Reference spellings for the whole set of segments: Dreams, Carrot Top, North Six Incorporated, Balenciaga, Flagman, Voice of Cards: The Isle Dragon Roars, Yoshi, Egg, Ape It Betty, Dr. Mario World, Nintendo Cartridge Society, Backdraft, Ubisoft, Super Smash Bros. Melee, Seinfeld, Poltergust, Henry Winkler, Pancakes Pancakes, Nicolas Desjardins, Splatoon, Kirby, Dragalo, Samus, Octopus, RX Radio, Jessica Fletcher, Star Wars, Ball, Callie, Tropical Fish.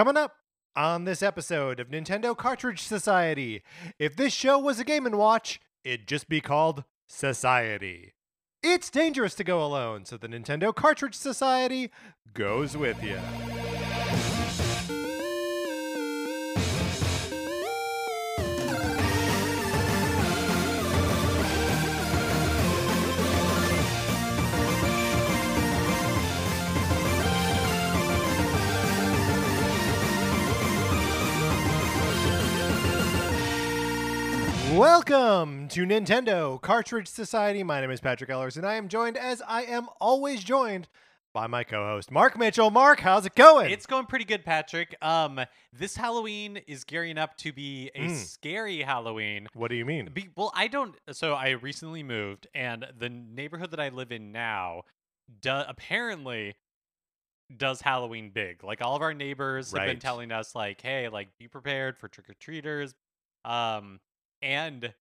Coming up on this episode of Nintendo Cartridge Society, if this show was a Game and Watch, it'd just be called Society. It's dangerous to go alone, so the Nintendo Cartridge Society goes with you. Welcome to Nintendo Cartridge Society. My name is Patrick Ellers, and I am joined, as I am always joined, by my co-host, Mark Mitchell. Mark, how's it going? It's going pretty good, Patrick. This Halloween is gearing up to be a scary Halloween. What do you mean? So I recently moved, and the neighborhood that I live in now apparently does Halloween big. Like, all of our neighbors have been telling us, like, hey, like, be prepared for trick-or-treaters. And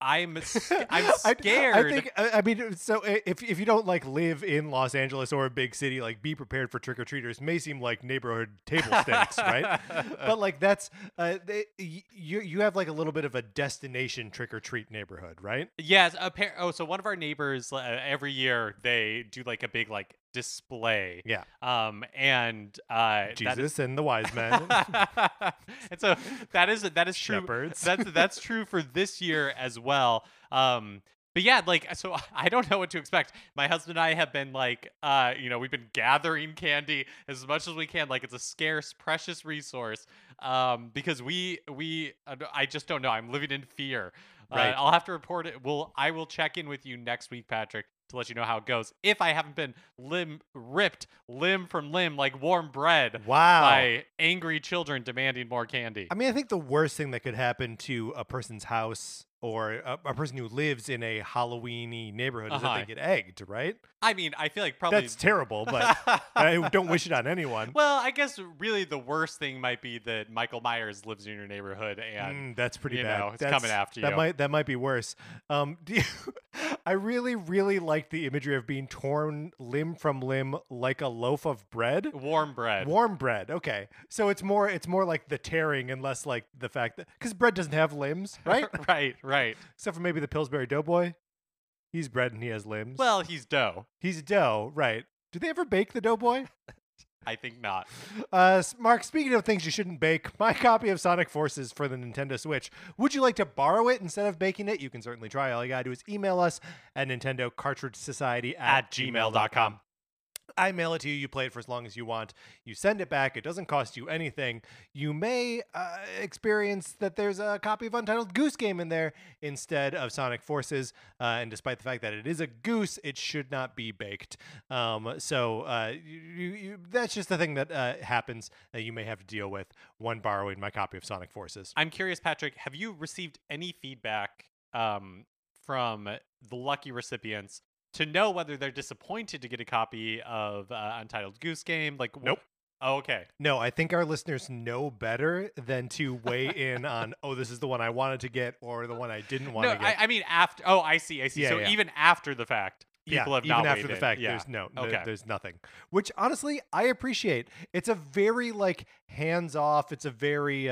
I'm scared. I mean, so if you don't like live in Los Angeles or a big city, like be prepared for trick or treaters may seem like neighborhood table stakes, right? But like that's you have like a little bit of a destination trick or treat neighborhood, right? Yes. So one of our neighbors every year they do like a big like display. Yeah. Jesus and the wise men. And so that is true. Shepherds. That's true for this year as well. But yeah, like, so I don't know what to expect. My husband and I have been like, we've been gathering candy as much as we can. Like, it's a scarce, precious resource. Because I just don't know. I'm living in fear. Right. I'll have to report it. I will check in with you next week, Patrick, to let you know how it goes. If I haven't been ripped limb from limb like warm bread by angry children demanding more candy. I mean, I think the worst thing that could happen to a person's house or a person who lives in a Halloween-y neighborhood is that they get egged, right? I mean, I feel like probably... That's terrible, but I don't wish it on anyone. Well, I guess really the worst thing might be that Michael Myers lives in your neighborhood and... that's pretty bad. It's coming after you. That might be worse. I really, really liked the imagery of being torn limb from limb like a loaf of bread. Warm bread, okay. So it's more like the tearing and less like the fact that... Because bread doesn't have limbs, right? Right. Except for maybe the Pillsbury Doughboy. He's bread and he has limbs. Well, he's dough. He's dough, right. Do they ever bake the Doughboy? I think not. Mark, speaking of things you shouldn't bake, my copy of Sonic Forces for the Nintendo Switch. Would you like to borrow it instead of baking it? You can certainly try. All you gotta do is email us at nintendocartridgesociety@gmail.com. I mail it to you. You play it for as long as you want. You send it back. It doesn't cost you anything. You may experience that there's a copy of Untitled Goose Game in there instead of Sonic Forces. And despite the fact that it is a goose, it should not be baked. So that's just the thing that happens that you may have to deal with when borrowing my copy of Sonic Forces. I'm curious, Patrick, have you received any feedback from the lucky recipients to know whether they're disappointed to get a copy of Untitled Goose Game? Like, nope. Oh, okay. No, I think our listeners know better than to weigh in on, oh, this is the one I wanted to get or the one I didn't want to get. I mean, after. Oh, I see. Yeah, so even after the fact, people have not weighed in. Even after the fact, there's there's nothing. Which, honestly, I appreciate. It's a very, like, hands-off. It's a very,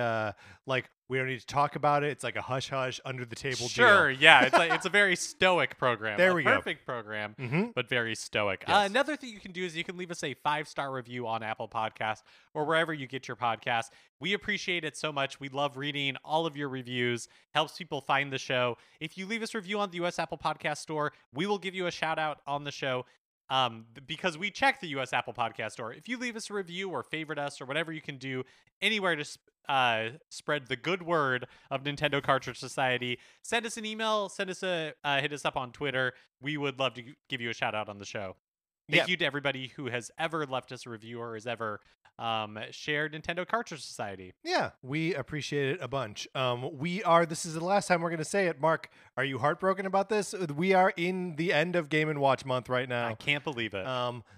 like, we don't need to talk about it. It's like a hush-hush, under-the-table deal. Sure, yeah. It's a very stoic program. There we go. A perfect program, but very stoic. Yes. Another thing you can do is you can leave us a 5-star review on Apple Podcasts or wherever you get your podcasts. We appreciate it so much. We love reading all of your reviews. Helps people find the show. If you leave us a review on the U.S. Apple Podcast Store, we will give you a shout-out on the show. Because we check the U.S. Apple Podcast Store. If you leave us a review or favorite us or whatever you can do, anywhere to spread the good word of Nintendo Cartridge Society, send us an email, hit us up on Twitter. We would love to give you a shout out on the show. Thank you to everybody who has ever left us a review or has ever shared Nintendo Cartridge Society. Yeah, we appreciate it a bunch. This is the last time we're going to say it. Mark, are you heartbroken about this? We are in the end of Game and Watch month right now. I can't believe it.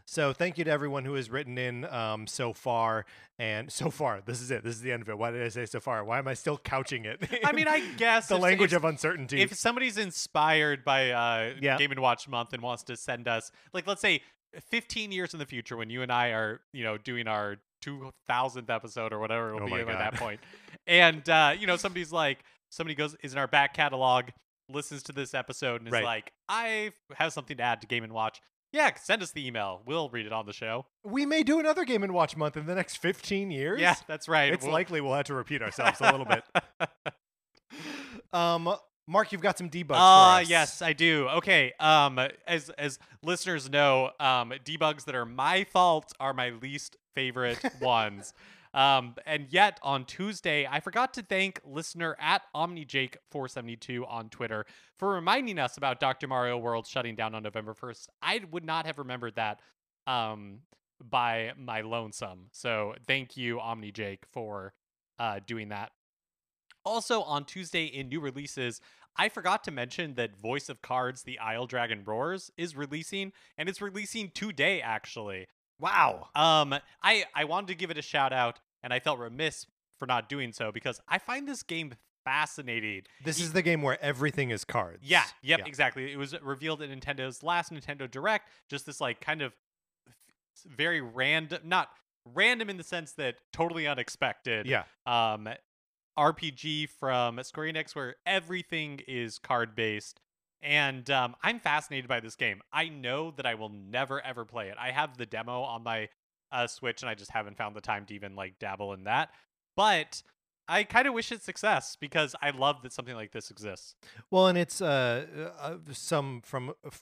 So thank you to everyone who has written in so far. And so far, this is it. This is the end of it. Why did I say so far? Why am I still couching it? I mean, I guess the language of uncertainty. If somebody's inspired by Game and Watch month and wants to send us, like, let's say 15 years in the future when you and I are, you know, doing our 2000th episode or whatever it'll be at that point. And, you know, somebody's like, somebody goes, is in our back catalog, listens to this episode and is like, I have something to add to Game and Watch. Yeah, send us the email. We'll read it on the show. We may do another Game and Watch month in the next 15 years. Yeah, that's right. It's likely we'll have to repeat ourselves a little bit. Mark, you've got some debugs for us. Yes, I do. Okay. As listeners know, debugs that are my fault are my least favorite ones. And yet on Tuesday, I forgot to thank listener at OmniJake472 on Twitter for reminding us about Dr. Mario World shutting down on November 1st. I would not have remembered that by my lonesome. So thank you, OmniJake, for doing that. Also, on Tuesday in new releases, I forgot to mention that Voice of Cards, The Isle Dragon Roars is releasing, and it's releasing today, actually. Wow. I wanted to give it a shout out, and I felt remiss for not doing so because I find this game fascinating. This is the game where everything is cards. Yeah, yep, yeah. Exactly. It was revealed at Nintendo's last Nintendo Direct, just this like kind of very random, not random in the sense that totally unexpected. Yeah. RPG from Square Enix where everything is card based, and I'm fascinated by this game. I know that I will never ever play it. I have the demo on my Switch and I just haven't found the time to even like dabble in that, but I kind of wish it success because I love that something like this exists. Well, and it's from some of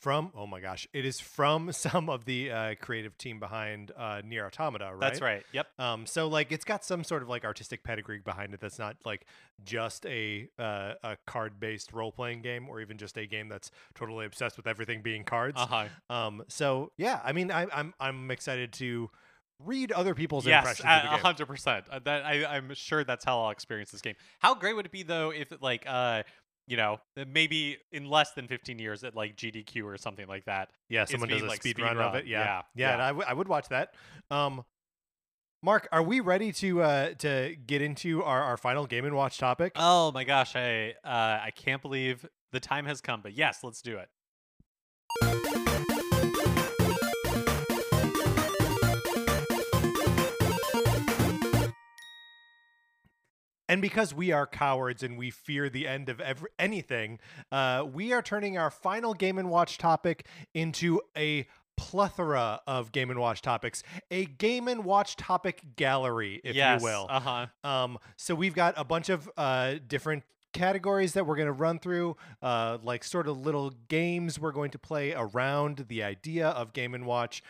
the creative team behind Nier Automata, right? That's right. Yep. So like it's got some sort of like artistic pedigree behind it that's not like just a card-based role-playing game or even just a game that's totally obsessed with everything being cards. Uh-huh. So yeah, I mean, I'm excited to read other people's impressions of the game. 100%. I'm sure that's how I'll experience this game. How great would it be though if it, like you know, maybe in less than 15 years at like GDQ or something like that. Yeah, someone does like, speed run of it. Yeah. And I would watch that. Mark, are we ready to get into our final Game and Watch topic? Oh my gosh, I can't believe the time has come. But yes, let's do it. And because we are cowards and we fear the end of anything, we are turning our final Game and Watch topic into a plethora of Game and Watch topics, a Game and Watch topic gallery, if you will. Uh-huh. So we've got a bunch of different categories that we're going to run through, like sort of little games we're going to play around the idea of Game and Watch.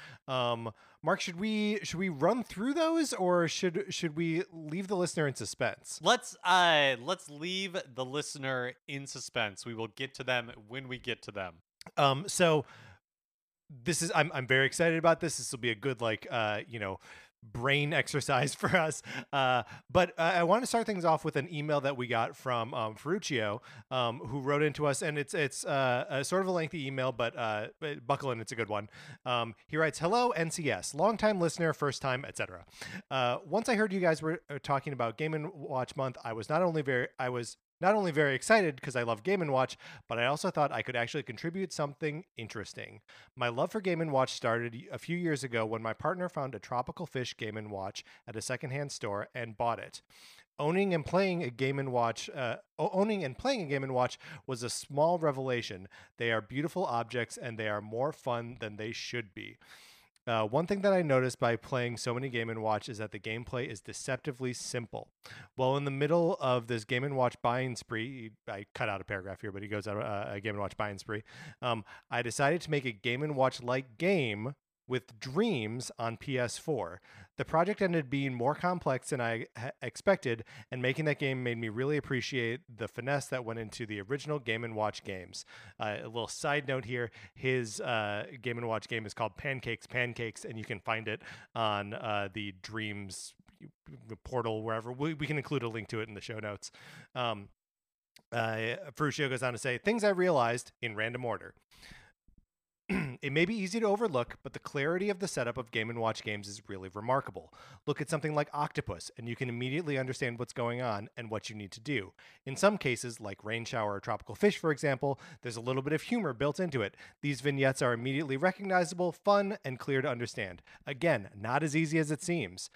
Mark, should we run through those, or should we leave the listener in suspense? Let's leave the listener in suspense. We will get to them when we get to them. So this is I'm very excited about this. This will be a good like you know, brain exercise for us. But I want to start things off with an email that we got from Ferruccio, who wrote into us, and it's sort of a lengthy email, but buckle in, it's a good one. He writes, "Hello, NCS, longtime listener, first time, etc. Once I heard you guys were talking about Game and Watch Month, I was not only very excited because I love Game and Watch, but I also thought I could actually contribute something interesting. My love for Game and Watch started a few years ago when my partner found a Tropical Fish Game and Watch at a secondhand store and bought it. Owning and playing a Game and Watch was a small revelation. They are beautiful objects and they are more fun than they should be. One thing that I noticed by playing so many Game & Watch is that the gameplay is deceptively simple. While in the middle of this Game & Watch buying spree," I cut out a paragraph here, but he goes, a Game & Watch buying spree, "I decided to make a Game & Watch-like game with Dreams on PS4. The project ended up being more complex than I expected, and making that game made me really appreciate the finesse that went into the original Game & Watch games." A little side note here, his Game & Watch game is called Pancakes Pancakes, and you can find it on the Dreams portal, wherever. We can include a link to it in the show notes. Ferruccio goes on to say, "Things I realized in random order. It may be easy to overlook, but the clarity of the setup of Game & Watch games is really remarkable. Look at something like Octopus, and you can immediately understand what's going on and what you need to do. In some cases, like Rain Shower or Tropical Fish, for example, there's a little bit of humor built into it. These vignettes are immediately recognizable, fun, and clear to understand. Again, not as easy as it seems.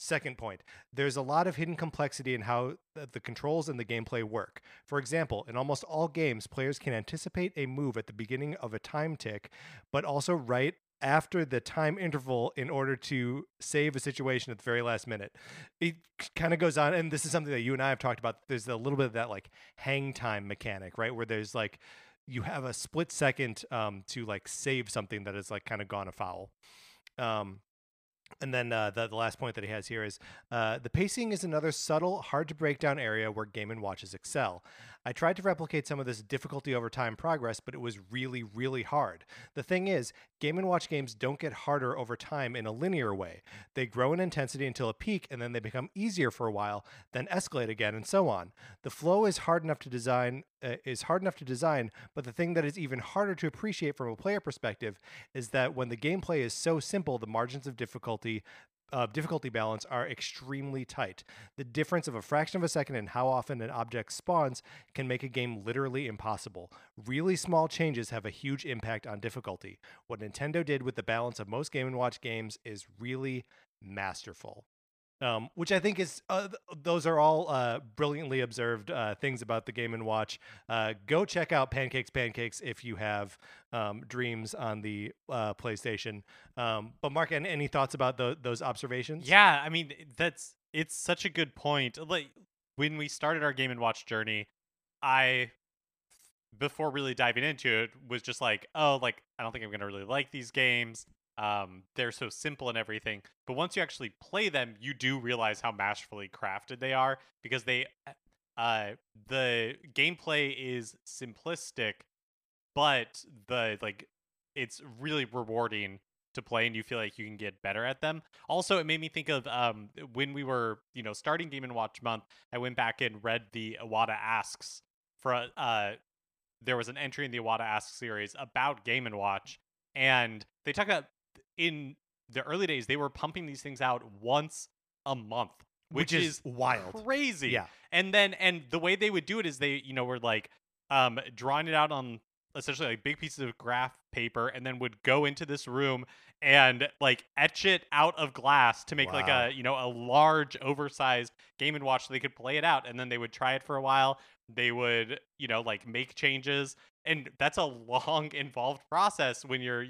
Second point, there's a lot of hidden complexity in how the controls and the gameplay work. For example, in almost all games, players can anticipate a move at the beginning of a time tick, but also right after the time interval in order to save a situation at the very last minute. It kind of goes on, and this is something that you and I have talked about. There's a little bit of that like hang time mechanic, right? Where there's like, you have a split second to like save something that has like kind of gone afoul. And then the last point that he has here is the pacing is another subtle, hard-to-break-down area where Game & Watches excel. I tried to replicate some of this difficulty over time progress, but it was really, really hard. The thing is, Game & Watch games don't get harder over time in a linear way. They grow in intensity until a peak, and then they become easier for a while, then escalate again, and so on. The flow is hard enough to design... but the thing that is even harder to appreciate from a player perspective is that when the gameplay is so simple, the margins of difficulty balance are extremely tight. The difference of a fraction of a second in how often an object spawns can make a game literally impossible. Really small changes have a huge impact on difficulty. What Nintendo did with the balance of most Game & Watch games is really masterful. Which I think is, those are all brilliantly observed things about the Game & Watch. Go check out Pancakes Pancakes if you have Dreams on the PlayStation. But Mark, any thoughts about those observations? Yeah, I mean, it's such a good point. Like, when we started our Game & Watch journey, I, before really diving into it, was just like, oh, like, I don't think I'm going to really like these games. They're so simple and everything, but once you actually play them, you do realize how masterfully crafted they are, because they the gameplay is simplistic, but it's really rewarding to play, and you feel like you can get better at them. Also, it made me think of when we were starting Game & Watch month, I went back and read the Iwata Asks for there was an entry in the Iwata Asks series about Game & Watch, and they talk about in the early days, they were pumping these things out once a month, which is wild, crazy. Yeah. And the way they would do it is they, were like drawing it out on essentially like big pieces of graph paper, and then would go into this room and like etch it out of glass to make like a large oversized Game & Watch so they could play it out. And then they would try it for a while. They would, like make changes. And that's a long, involved process when you're,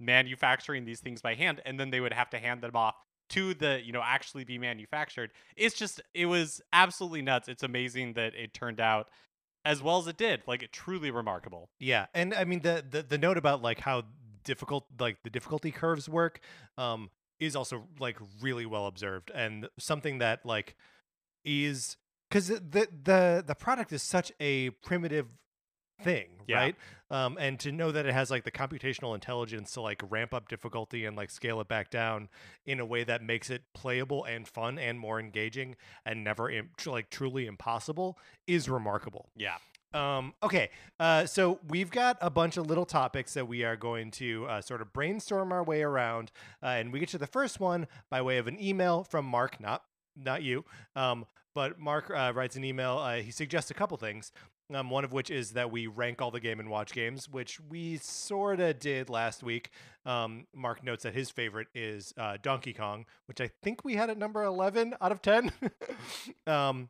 manufacturing these things by hand, and then they would have to hand them off to the, actually be manufactured. It was absolutely nuts. It's amazing that it turned out as well as it did. Like, truly remarkable. Yeah, and I mean the note about like how difficult the difficulty curves work is also like really well observed, and something that like is because the product is such a primitive thing, yeah. Right? And to know that it has like the computational intelligence to like ramp up difficulty and like scale it back down in a way that makes it playable and fun and more engaging and never truly impossible is remarkable. Yeah. Okay. So we've got a bunch of little topics that we are going to sort of brainstorm our way around, and we get to the first one by way of an email from Mark, not you, but Mark writes an email. He suggests a couple things. One of which is that we rank all the Game & Watch games, which we sort of did last week. Mark notes that his favorite is Donkey Kong, which I think we had at number 11 out of 10. And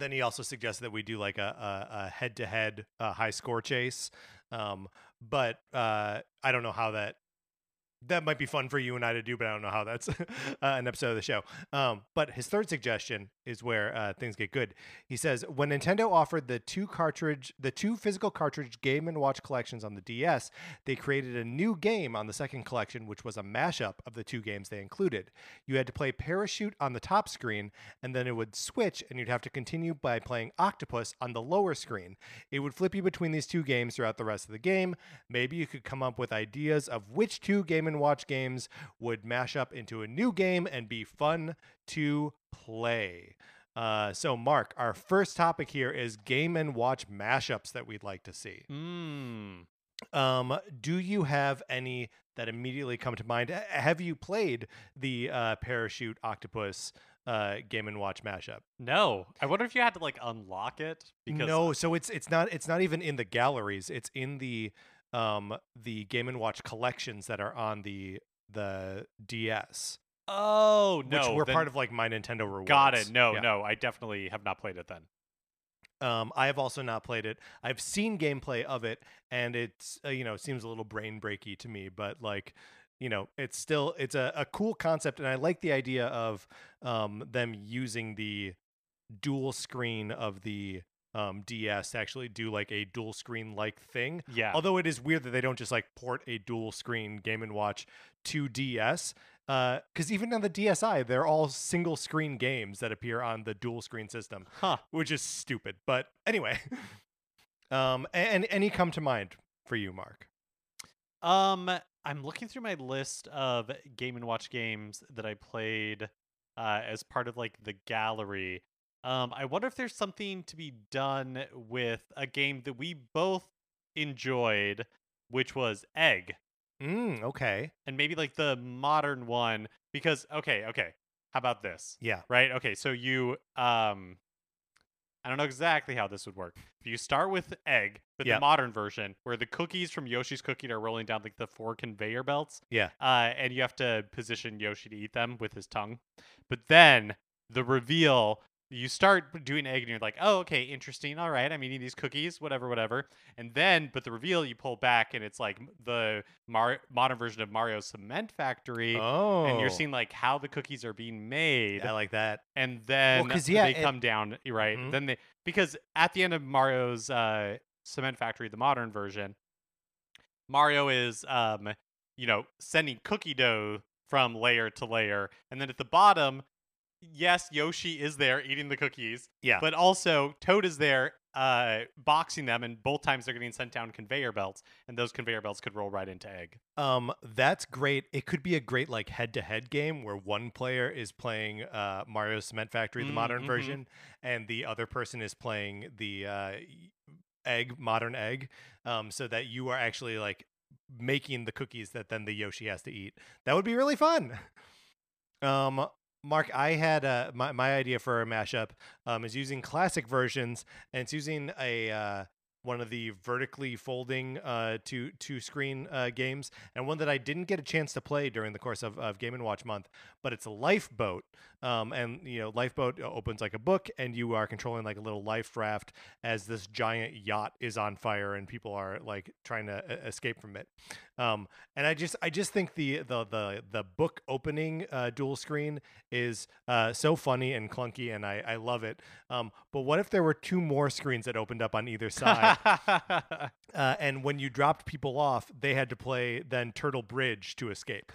then he also suggests that we do like a head-to-head high score chase. But I don't know how that might be fun for you and I to do, but I don't know how that's an episode of the show. But his third suggestion is where things get good. He says, when Nintendo offered the two physical cartridge Game & Watch collections on the DS, they created a new game on the second collection, which was a mashup of the two games they included. You had to play Parachute on the top screen, and then it would switch, and you'd have to continue by playing Octopus on the lower screen. It would flip you between these two games throughout the rest of the game. Maybe you could come up with ideas of which two Game & Watch games would mash up into a new game and be fun to play. So Mark, our first topic here is Game & Watch mashups that we'd like to see. Do you have any that immediately come to mind? Have you played the Parachute Octopus Game and Watch mashup? No. I wonder if you had to like unlock it, because no, so it's not even in the galleries. It's in the Game and Watch collections that are on the DS. Oh, no. Which were part of like my Nintendo rewards. Got it. No, yeah. No. I definitely have not played it then. I have also not played it. I've seen gameplay of it, and it's seems a little brain breaky to me, but like, it's still, it's a cool concept, and I like the idea of them using the dual screen of the DS to actually do like a dual screen like thing. Yeah. Although it is weird that they don't just like port a dual screen Game and Watch to DS. Because even on the DSi, they're all single screen games that appear on the dual screen system, which is stupid. But anyway, and any come to mind for you, Mark? I'm looking through my list of Game and Watch games that I played as part of like the gallery. I wonder if there's something to be done with a game that we both enjoyed, which was Egg. Okay. And maybe like the modern one, because okay. How about this? Yeah. Right? Okay, so you I don't know exactly how this would work. But you start with Egg, but the modern version, where the cookies from Yoshi's Cookie are rolling down like the 4 conveyor belts. Yeah. And you have to position Yoshi to eat them with his tongue. But then the reveal, you start doing Egg and you're like, oh, okay, interesting. All right, I'm eating these cookies, whatever. And then, but the reveal, you pull back and it's like the modern version of Mario's Cement Factory. Oh. And you're seeing like how the cookies are being made. Yeah, I like that. And then they come down, right? Mm-hmm. Then because at the end of Mario's Cement Factory, the modern version, Mario is, sending cookie dough from layer to layer. And then at the bottom, yes, Yoshi is there eating the cookies. Yeah. But also Toad is there boxing them, and both times they're getting sent down conveyor belts, and those conveyor belts could roll right into Egg. That's great. It could be a great like head-to-head game where one player is playing Mario's Cement Factory, the modern version, and the other person is playing the Egg, modern Egg, so that you are actually like making the cookies that then the Yoshi has to eat. That would be really fun. Mark, I had my idea for a mashup is using classic versions, and it's using a one of the vertically folding two screen games, and one that I didn't get a chance to play during the course of Game and Watch month, but it's a Lifeboat, and Lifeboat opens like a book, and you are controlling like a little life raft as this giant yacht is on fire, and people are like trying to escape from it. And I just think the book opening dual screen is so funny and clunky, and I love it. But what if there were 2 more screens that opened up on either side? And when you dropped people off, they had to play then Turtle Bridge to escape.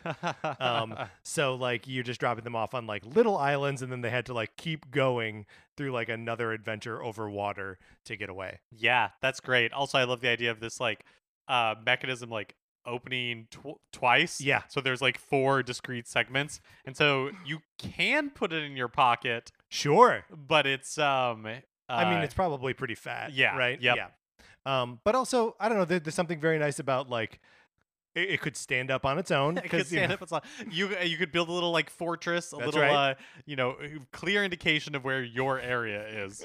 So like you're just dropping them off on like little islands, and then they had to like keep going through like another adventure over water to get away. Yeah, that's great. Also, I love the idea of this like mechanism like opening twice. Yeah. So there's like 4 discrete segments, and so you can put it in your pocket. Sure. But it's I mean, it's probably pretty fat. Yeah. Right. Yep. Yeah. But also, I don't know, there's something very nice about like it could stand up on its own. It could stand up on its own. You could build a little like fortress, a little clear indication of where your area is.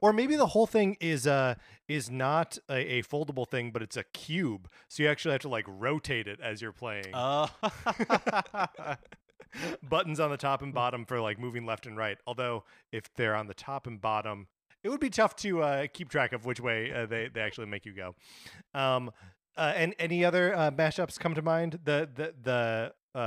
Or maybe the whole thing is not a foldable thing, but it's a cube. So you actually have to like rotate it as you're playing. Buttons on the top and bottom for like moving left and right. Although if they're on the top and bottom, it would be tough to keep track of which way they actually make you go. And any other mashups come to mind? The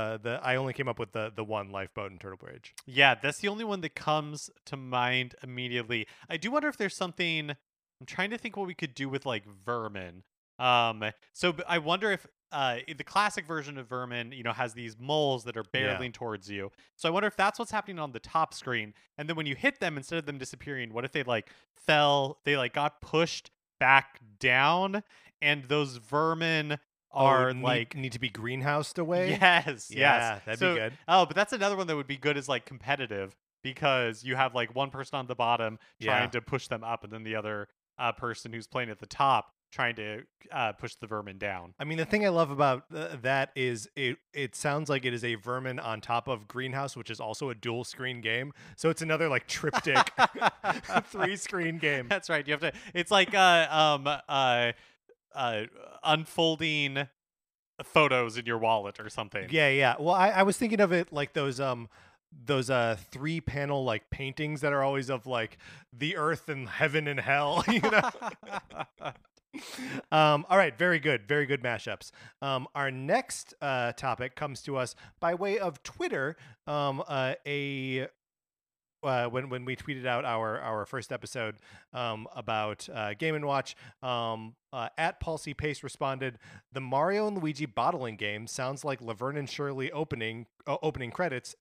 I only came up with the one Lifeboat and Turtle Bridge. Yeah, that's the only one that comes to mind immediately. I do wonder if there's something. I'm trying to think what we could do with like Vermin. So I wonder if the classic version of Vermin, has these moles that are barreling towards you. So I wonder if that's what's happening on the top screen. And then when you hit them, instead of them disappearing, what if they like fell, they like got pushed back down, and those Vermin are need to be greenhoused away? Yes. Yeah, yes. That'd be good. Oh, but that's another one that would be good as like competitive, because you have like one person on the bottom trying to push them up, and then the other person who's playing at the top trying to push the vermin down. I mean, the thing I love about that is it sounds like it is a vermin on top of Greenhouse, which is also a dual screen game. So it's another like triptych 3-screen game. That's right. You have to. It's like unfolding photos in your wallet or something. Yeah. Well, I was thinking of it like those 3-panel like paintings that are always of like the earth and heaven and hell, you know. All right, very good mashups. Our next topic comes to us by way of Twitter. When we tweeted out our first episode about Game and Watch, at Paul C. Pace responded, "The Mario and Luigi bottling game sounds like Laverne and Shirley opening credits,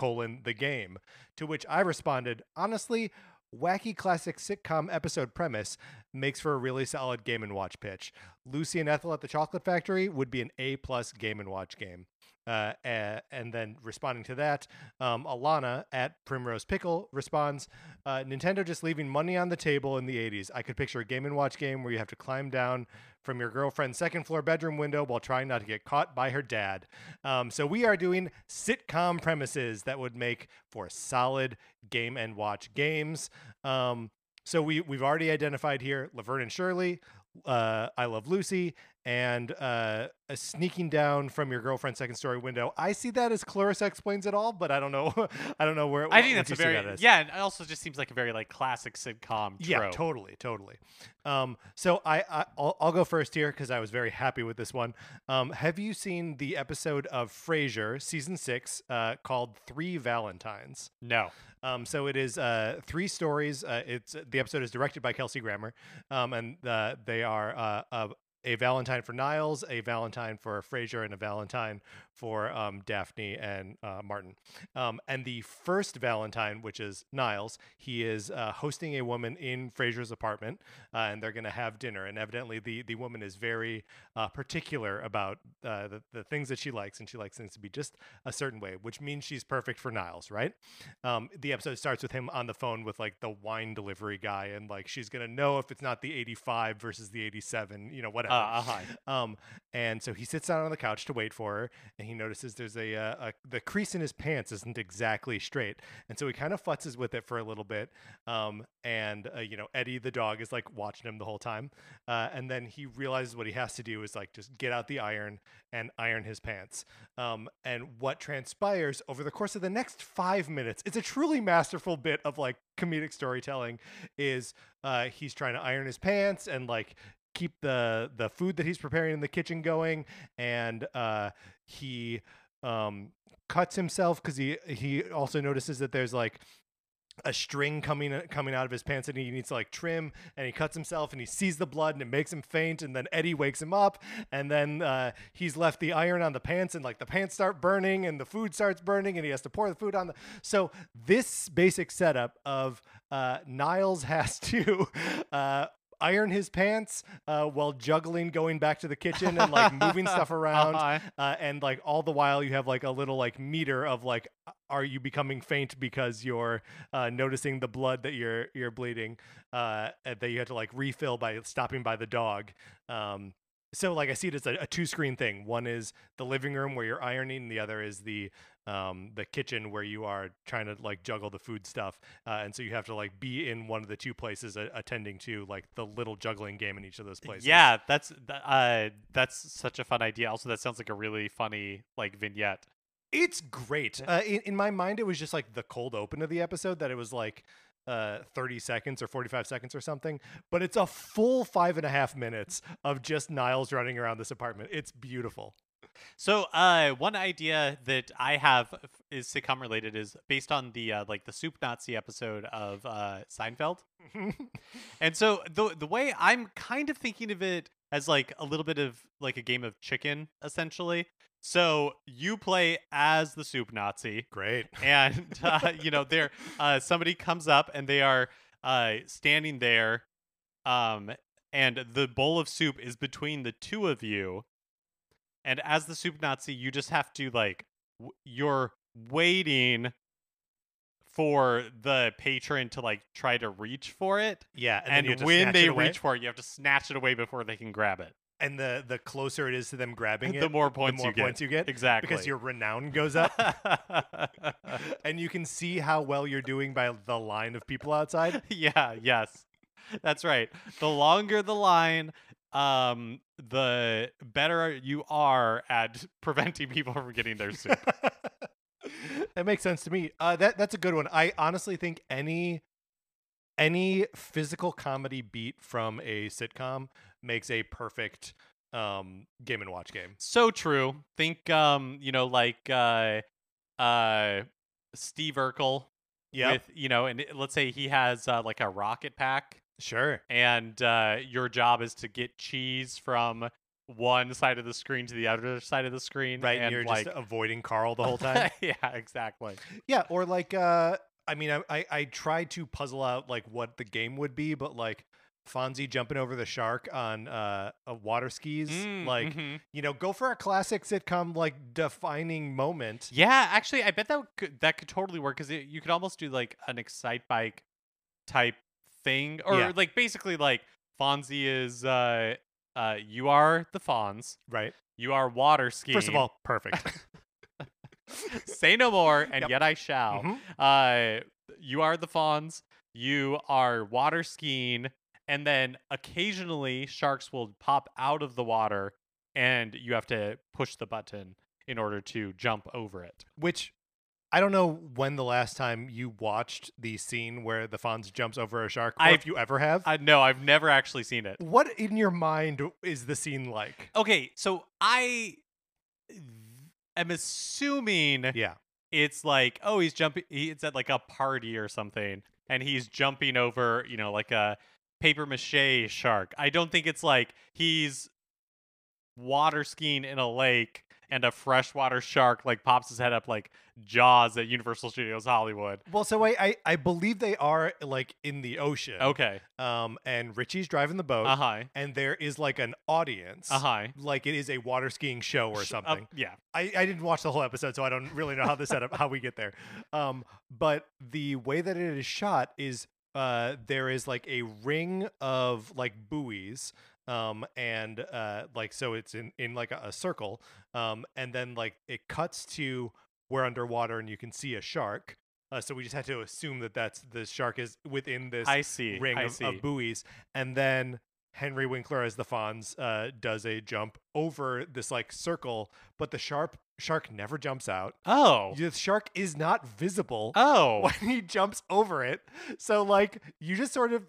the game." To which I responded, "Honestly, wacky classic sitcom episode premise makes for a really solid Game and Watch pitch. Lucy and Ethel at the Chocolate Factory would be an A+ Game and Watch game." And then responding to that, Alana at Primrose Pickle responds, "Nintendo just leaving money on the table in the 80s. I could picture a Game and Watch game where you have to climb down from your girlfriend's second floor bedroom window while trying not to get caught by her dad." So we are doing sitcom premises that would make for solid Game and Watch games. So we've already identified here Laverne and Shirley, I Love Lucy, and a sneaking down from your girlfriend's second story window. I see that as Clarissa Explains It All, but I don't know. I don't know where. I think that's a very and it also just seems like a very like classic sitcom trope. Yeah, totally. So I'll go first here because I was very happy with this one. Have you seen the episode of Frasier season 6 called 3 Valentines? No. So it is 3 stories. The episode is directed by Kelsey Grammer, and they are a Valentine for Niles, a Valentine for Frasier, and a Valentine for Daphne and Martin. And the first Valentine, which is Niles, he is hosting a woman in Frasier's apartment, and they're going to have dinner. And evidently the woman is very particular about the things that she likes, and she likes things to be just a certain way, which means she's perfect for Niles, right? The episode starts with him on the phone with like the wine delivery guy, and like she's going to know if it's not the 85 versus the 87, you know, whatever. And so he sits down on the couch to wait for her, and he notices there's the crease in his pants isn't exactly straight, and so he kind of futzes with it for a little bit, and Eddie the dog is like watching him the whole time, and then he realizes what he has to do is like just get out the iron and iron his pants, and what transpires over the course of the next 5 minutes, it's a truly masterful bit of like comedic storytelling, is he's trying to iron his pants and like keep the food that he's preparing in the kitchen going, and he cuts himself because he also notices that there's like a string coming out of his pants and he needs to like trim, and he cuts himself and he sees the blood and it makes him faint, and then Eddie wakes him up, and then he's left the iron on the pants, and like the pants start burning and the food starts burning and he has to pour the food on so this basic setup of Niles has to iron his pants while juggling going back to the kitchen and like moving stuff around, and like all the while you have like a little like meter of like, are you becoming faint because you're noticing the blood that you're bleeding, that you have to like refill by stopping by the dog. So like I see it as a 2-screen thing. One is the living room where you're ironing, and the other is the kitchen where you are trying to like juggle the food stuff, and so you have to like be in one of the 2 places, attending to like the little juggling game in each of those places. Yeah, that's such a fun idea. Also, that sounds like a really funny like vignette. It's great. In my mind, it was just like the cold open of the episode, that it was like 30 seconds or 45 seconds or something, but it's a full 5.5 minutes of just Niles running around this apartment. It's beautiful. So one idea that I have is sitcom related, is based on the like the Soup Nazi episode of Seinfeld. And so the way I'm kind of thinking of it as like a little bit of like a game of chicken, essentially. So you play as the Soup Nazi. Great. And there somebody comes up and they are standing there, and the bowl of soup is between the 2 of you. And as the Soup Nazi, you just have to, like, you're waiting for the patron to like try to reach for it. Yeah. And when they reach for it, you have to snatch it away before they can grab it. And the closer it is to them grabbing it, the more points you get. Exactly. Because your renown goes up. And you can see how well you're doing by the line of people outside. Yeah, yes. That's right. The longer the line, the better you are at preventing people from getting their soup. That makes sense to me. That's a good one. I honestly think any physical comedy beat from a sitcom makes a perfect Game and Watch game. So true. Think Steve Urkel. Yeah. And let's say he has like a rocket pack. Sure. And your job is to get cheese from one side of the screen to the other side of the screen. Right. And you're like, just avoiding Carl the whole time. Yeah, exactly. Yeah. Or like, I tried to puzzle out like what the game would be, but like Fonzie jumping over the shark on water skis. Go for a classic sitcom, like defining moment. Yeah. Actually, I bet that could totally work, because you could almost do like an Excitebike type thing, or like basically like Fonzie is, you are the Fonz, right? You are water skiing. First of all, perfect. Say no more, and yet I shall. Mm-hmm. You are the Fonz. You are water skiing, and then occasionally sharks will pop out of the water, and you have to push the button in order to jump over it. Which, I don't know when the last time you watched the scene where the Fonz jumps over a shark, or if you ever have. No, I've never actually seen it. What in your mind is the scene like? Okay, so I am assuming it's like, oh, he's jumping. It's at like a party or something, and he's jumping over, like a papier-mâché shark. I don't think it's like he's water skiing in a lake and a freshwater shark like pops his head up like Jaws at Universal Studios Hollywood. Well, so I believe they are like in the ocean. Okay. And Richie's driving the boat. Uh-huh. And there is like an audience. Uh-huh. Like it is a water skiing show or something. Yeah. I didn't watch the whole episode, so I don't really know how the setup, how we get there. But the way that it is shot is there is like a ring of like buoys. So it's in like a circle, and then like it cuts to we're underwater and you can see a shark. So we just had to assume that's the shark is within this ring of buoys, and then Henry Winkler as the Fonz does a jump over this like circle, but the shark never jumps out. Oh. The shark is not visible. Oh. When he jumps over it. So like you just sort of,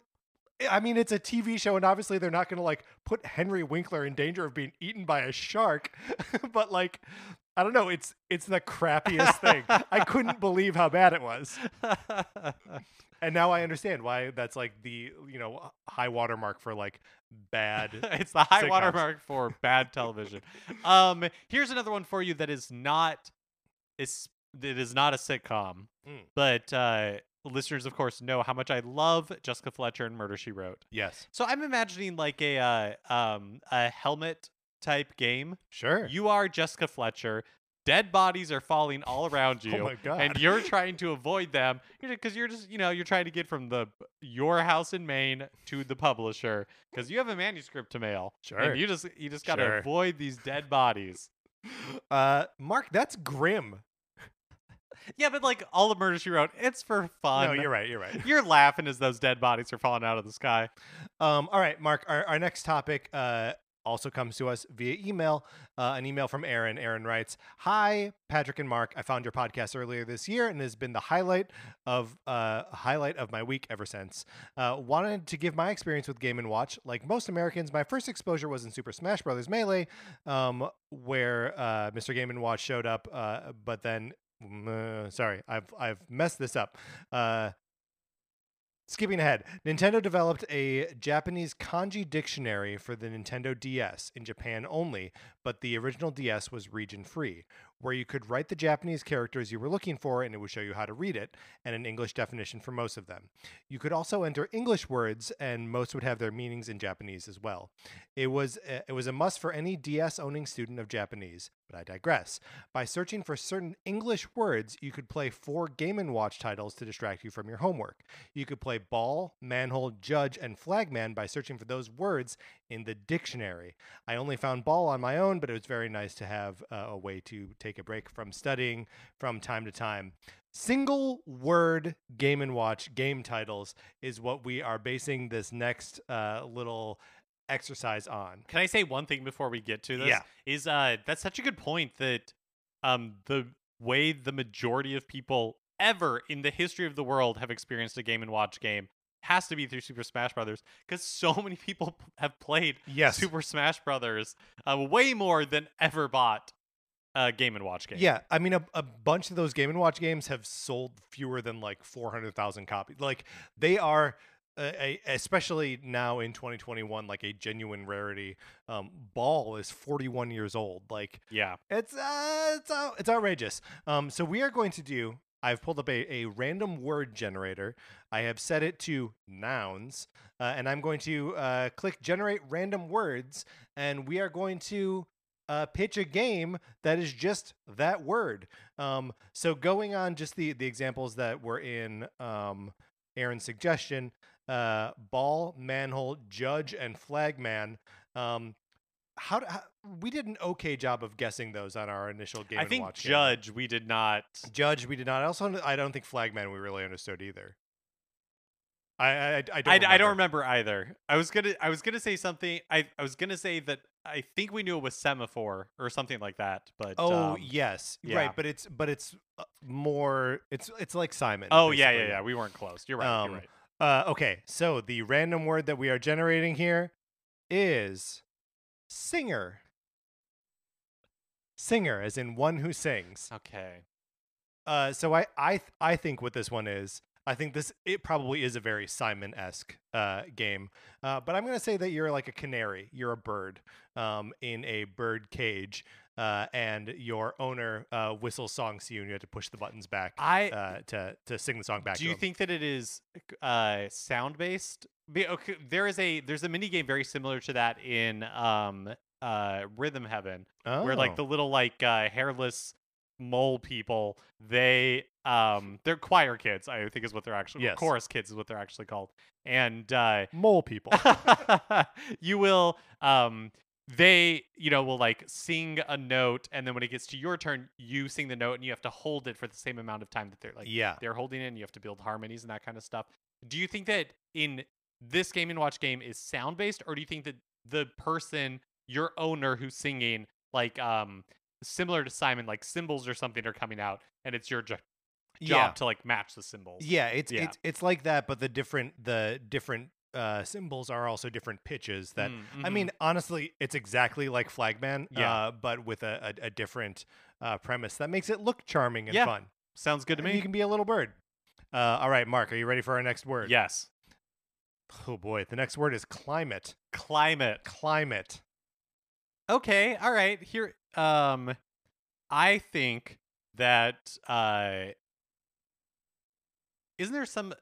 I mean, it's a TV show, and obviously they're not going to, like, put Henry Winkler in danger of being eaten by a shark. But, like, I don't know. It's the crappiest thing. I couldn't believe how bad it was. And now I understand why that's, like, the, high watermark for, like, bad It's the high watermark for bad television. Here's another one for you that is not a sitcom, but... listeners, of course, know how much I love Jessica Fletcher and Murder, She Wrote. Yes. So I'm imagining like a helmet type game. Sure. You are Jessica Fletcher. Dead bodies are falling all around you. Oh my God. And you're trying to avoid them because you're just, you're trying to get from your house in Maine to the publisher because you have a manuscript to mail. Sure. And you just got to avoid these dead bodies. Mark, that's grim. Yeah, but like all the Murder, She Wrote, it's for fun. No, you're right. You're laughing as those dead bodies are falling out of the sky. All right, Mark, our next topic also comes to us via email. An email from Aaron. Aaron writes, "Hi, Patrick and Mark. I found your podcast earlier this year and has been the highlight of my week ever since. Wanted to give my experience with Game and Watch. Like most Americans, my first exposure was in Super Smash Bros. Melee, where Mr. Game and Watch showed up, but then... sorry, I've messed this up. Skipping ahead, Nintendo developed a Japanese kanji dictionary for the Nintendo DS in Japan only, but the original DS was region-free, where you could write the Japanese characters you were looking for and it would show you how to read it, and an English definition for most of them. You could also enter English words, and most would have their meanings in Japanese as well. It was a must for any DS-owning student of Japanese. But I digress. By searching for certain English words, you could play 4 Game and Watch titles to distract you from your homework. You could play Ball, Manhole, Judge, and Flagman by searching for those words in the dictionary. I only found Ball on my own, but it was very nice to have a way to take a break from studying from time to time. Single word Game and Watch game titles is what we are basing this next little exercise on. Can I say one thing before we get to this? Yeah. Is that's such a good point that the way the majority of people ever in the history of the world have experienced a Game and Watch game has to be through Super Smash Brothers, because so many people have played Super Smash Brothers way more than ever bought a Game and Watch game. Yeah, I mean, a bunch of those Game and Watch games have sold fewer than like 400,000 copies. Like, they are especially now in 2021, like a genuine rarity. Ball is 41 years old. Like, yeah, it's outrageous. So we are going to do, I've pulled up a random word generator. I have set it to nouns, and I'm going to click generate random words, and we are going to pitch a game that is just that word. So going on just the examples that were in Aaron's suggestion, Ball, Manhole, Judge, and Flagman. How we did an okay job of guessing those on our initial Game and Watch. Judge game. We did not. Judge we did not. Also, I don't think Flagman we really understood either. I don't remember either. I was gonna say something. I was gonna say that I think we knew it was semaphore or something like that. But yes, yeah. Right. But it's more. It's like Simon. Oh basically. yeah. We weren't close. You're right. You're right. Okay, so the random word that we are generating here is singer. Singer, as in one who sings. Okay. So I think what this one is, I think it probably is a very Simon-esque game. But I'm going to say that you're like a canary. You're a bird in a bird cage. And your owner whistles songs to you, and you have to push the buttons back to sing the song back. Do you think that it is sound based? Okay, there's a mini game very similar to that in Rhythm Heaven, where like the little hairless mole people, they're choir kids, I think is what they're actually chorus kids is what they're actually called, and mole people. You will they, will like sing a note, and then when it gets to your turn, you sing the note, and you have to hold it for the same amount of time that they're they're holding it, and you have to build harmonies and that kind of stuff. Do you think that in this Game and Watch game is sound based, or do you think that the person, your owner who's singing, like similar to Simon, like cymbals or something are coming out, and it's your job to like match the cymbals? Yeah, it's like that, but the different symbols are also different pitches that I mean, honestly, it's exactly like Flagman, but with a different premise that makes it look charming and fun. Sounds good to me. You can be a little bird. All right, Mark, are you ready for our next word? Yes. Oh boy, the next word is climate. Climate. Okay, all right. Here, I think that isn't there some?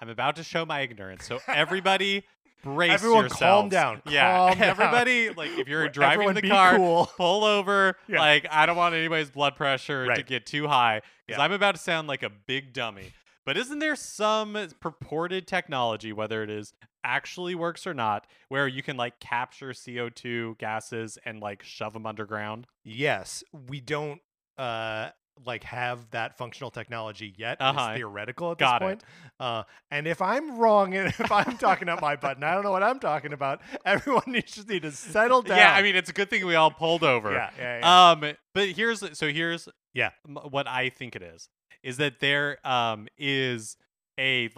I'm about to show my ignorance, so everybody brace yourselves. Everyone calm down. Yeah, everybody, like if you're driving in the car, pull over. Yeah. Like, I don't want anybody's blood pressure to get too high, because I'm about to sound like a big dummy. But isn't there some purported technology, whether it is actually works or not, where you can like capture CO2 gases and like shove them underground? Yes, we don't like have that functional technology yet. It's theoretical at this point. And if I'm wrong, and if I'm talking out my butt and I don't know what I'm talking about, everyone needs to settle down. Yeah, I mean, it's a good thing we all pulled over. Yeah. But here's what I think it is that there is a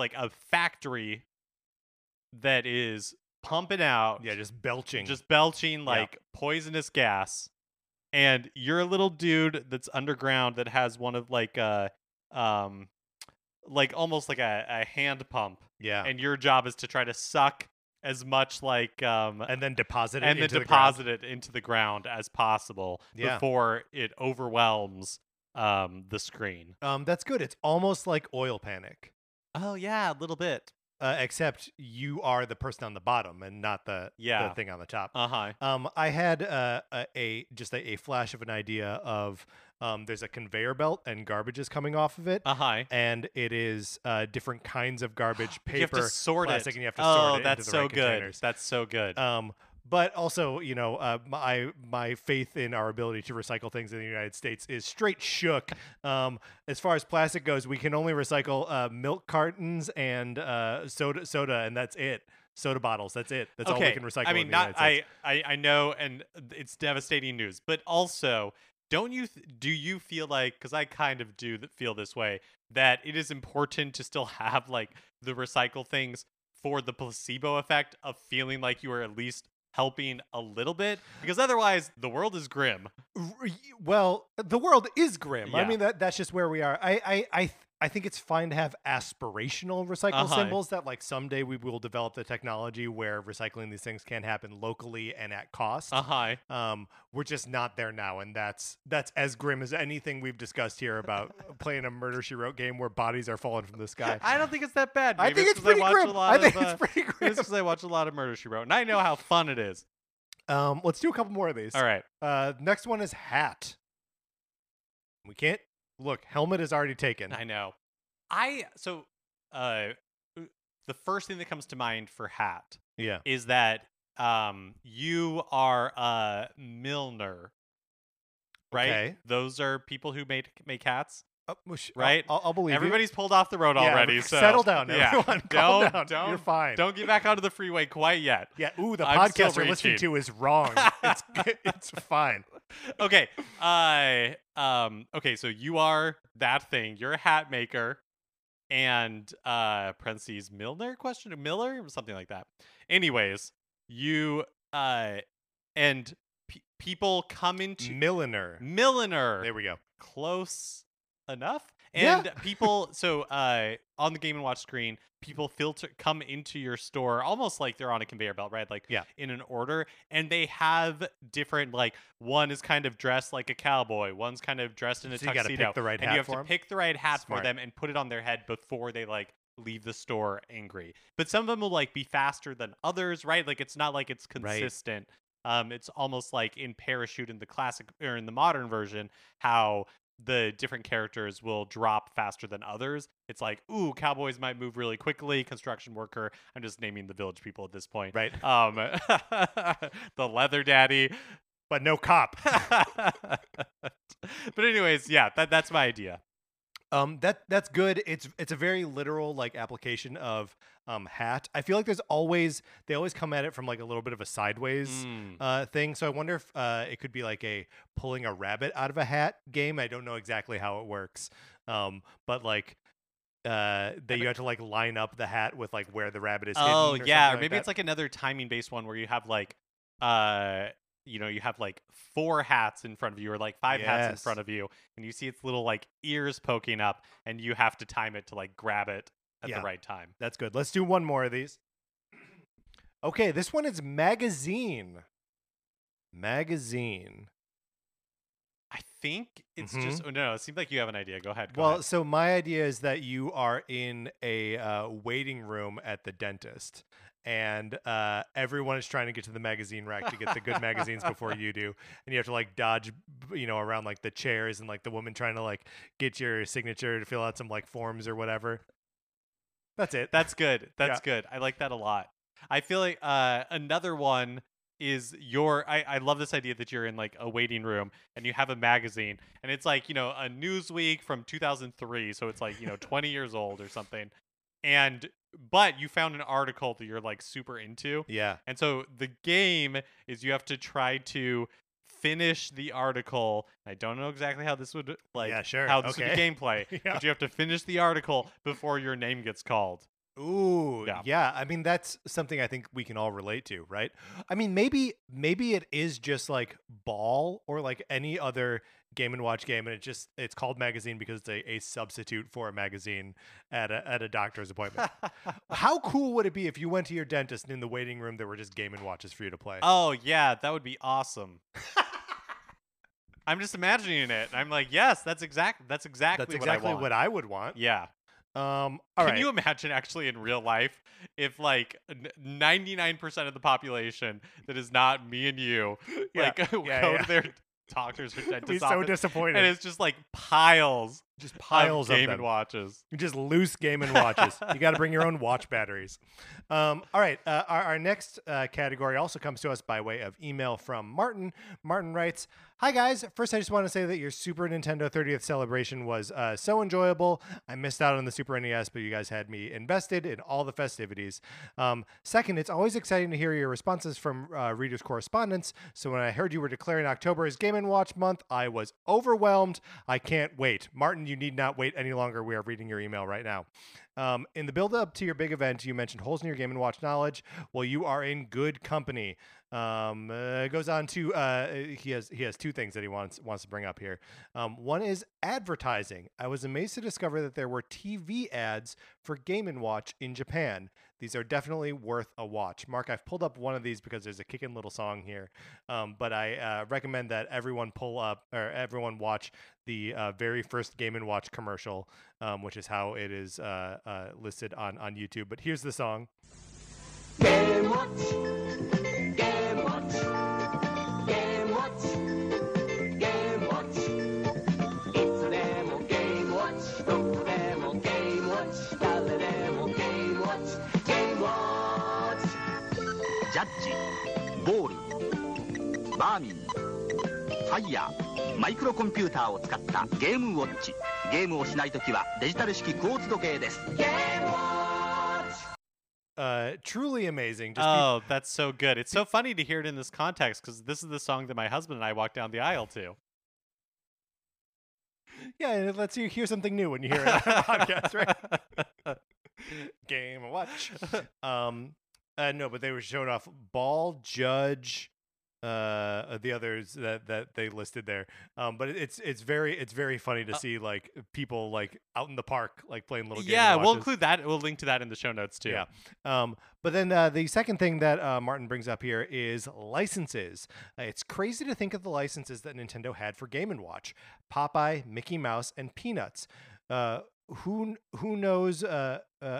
factory that is pumping out. Yeah, just belching like poisonous gas. And you're a little dude that's underground that has one of like almost like a hand pump. Yeah. And your job is to try to suck as much like and then deposit it into the ground as possible before it overwhelms the screen. That's good. It's almost like Oil Panic. Oh yeah, a little bit. Except you are the person on the bottom and not the thing on the top. I had a flash of an idea of there's a conveyor belt and garbage is coming off of it. And it is different kinds of garbage, paper, you have to sort plastic, and you have to sort it into the right containers. That's so good. But also, you know, my faith in our ability to recycle things in the United States is straight shook. As far as plastic goes, we can only recycle milk cartons and soda, and that's it. Soda bottles, that's it. That's all we can recycle in the United States. I know, and it's devastating news. But also, do you feel like, because I kind of do feel this way, that it is important to still have, like, the recycle things for the placebo effect of feeling like you are at least helping a little bit, because otherwise the world is grim. Well, the world is grim. Yeah. I mean, that's just where we are. I think it's fine to have aspirational recycle symbols that, like, someday we will develop the technology where recycling these things can happen locally and at cost. We're just not there now, and that's as grim as anything we've discussed here about playing a Murder, She Wrote game where bodies are falling from the sky. I don't think it's that bad. Maybe I think it's pretty grim. It's pretty grim. It's because I watch a lot of Murder, She Wrote, and I know how fun it is. Let's do a couple more of these. All right. Next one is hat. We can't. Look, helmet is already taken. I know. The first thing that comes to mind for hat is that you are a milliner, right? Okay. Those are people who make hats, right? I'll believe everybody's pulled off the road already. So settle down, everyone. Calm down. You're fine. Don't get back onto the freeway quite yet. Yeah. Ooh, the podcast you're listening to is wrong. It's fine. Okay. So you are that thing. You're a hat maker, and parentheses Miller or something like that. Anyways, you and people come into milliner. There we go. Close enough. And people. So on the Game and Watch screen, people come into your store almost like they're on a conveyor belt, right? Like in an order, and they have different. Like, one is kind of dressed like a cowboy, one's kind of dressed in a tuxedo. You got to pick the right hat, and you have to pick the right hat for them and put it on their head before they leave the store angry. But some of them will be faster than others, right? Like, it's not like it's consistent. Right. It's almost like in Parachute, in the classic or in the modern version, how the different characters will drop faster than others. It's like, ooh, cowboys might move really quickly. Construction worker. I'm just naming the village people at this point. Right. The leather daddy. But no cop. But anyways, that's my idea. That's good. It's a very literal application of hat. I feel like they always come at it from a little bit of a sideways thing. So I wonder if it could be a pulling a rabbit out of a hat game. I don't know exactly how it works. That you have to line up the hat with where the rabbit is. Oh yeah, or maybe it's another timing based one where you have you have 4 hats in front of you, or 5 hats in front of you, and you see its little ears poking up, and you have to time it to grab it at the right time. That's good. Let's do one more of these. Okay, this one is magazine. Magazine. I think it's just... Oh, no, it seems like you have an idea. Go ahead. So my idea is that you are in a waiting room at the dentist, and everyone is trying to get to the magazine rack to get the good magazines before you do, and you have to dodge, around the chairs and the woman trying to get your signature to fill out some forms or whatever. That's it. That's good. That's good. I like that a lot. I feel like another one is I love this idea that you're in a waiting room and you have a magazine, and it's a Newsweek from 2003, so it's 20 years old or something, and but you found an article that you're super into. Yeah. And so the game is you have to try to finish the article. I don't know exactly how this would would be gameplay. But you have to finish the article before your name gets called. Ooh. Yeah. I mean, that's something I think we can all relate to, right? I mean, maybe it is just Ball or any other Game and Watch game, and it's called magazine because it's a substitute for a magazine at a doctor's appointment. How cool would it be if you went to your dentist and in the waiting room there were just Game and Watches for you to play? Oh yeah, that would be awesome. I'm just imagining it. I'm like, yes, that's exactly what I want. What I would want. Yeah. All right. Can you imagine actually in real life if like 99% of the population that is not me and you go to their doctors or dentists office, so disappointed, and it's just like piles of Game and Watches, just loose Game and Watches. You got to bring your own watch batteries. All right, our next category also comes to us by way of email from Martin. Martin writes, "Hi guys, first I just want to say that your Super Nintendo 30th celebration was so enjoyable. I missed out on the Super NES, but you guys had me invested in all the festivities. Second, it's always exciting to hear your responses from readers' correspondence. So when I heard you were declaring October as Game & Watch month, I was overwhelmed. I can't wait. Martin, you need not wait any longer. We are reading your email right now. In the build-up to your big event, you mentioned holes in your Game & Watch knowledge. Well, you are in good company." Goes on to he has two things that he wants to bring up here. One is advertising. I was amazed to discover that there were TV ads for Game and Watch in Japan. These are definitely worth a watch. Mark, I've pulled up one of these because there's a kickin' little song here, but I recommend that everyone pull up or everyone watch the very first Game and Watch commercial, which is how it is listed on YouTube. But here's the song. Game Watch. Truly amazing. Oh, that's so good. It's so funny to hear it in this context because this is the song that my husband and I walked down the aisle to. Yeah, and it lets you hear something new when you hear it on a podcast, right? Game and Watch. No, but they were showing off Ball, Judge, the others that they listed there. But it's very funny to see like people like out in the park like playing little games. Yeah, we'll include that. We'll link to that in the show notes too. Yeah. But then the second thing that Martin brings up here is licenses. It's crazy to think of the licenses that Nintendo had for Game and Watch: Popeye, Mickey Mouse, and Peanuts. Who knows?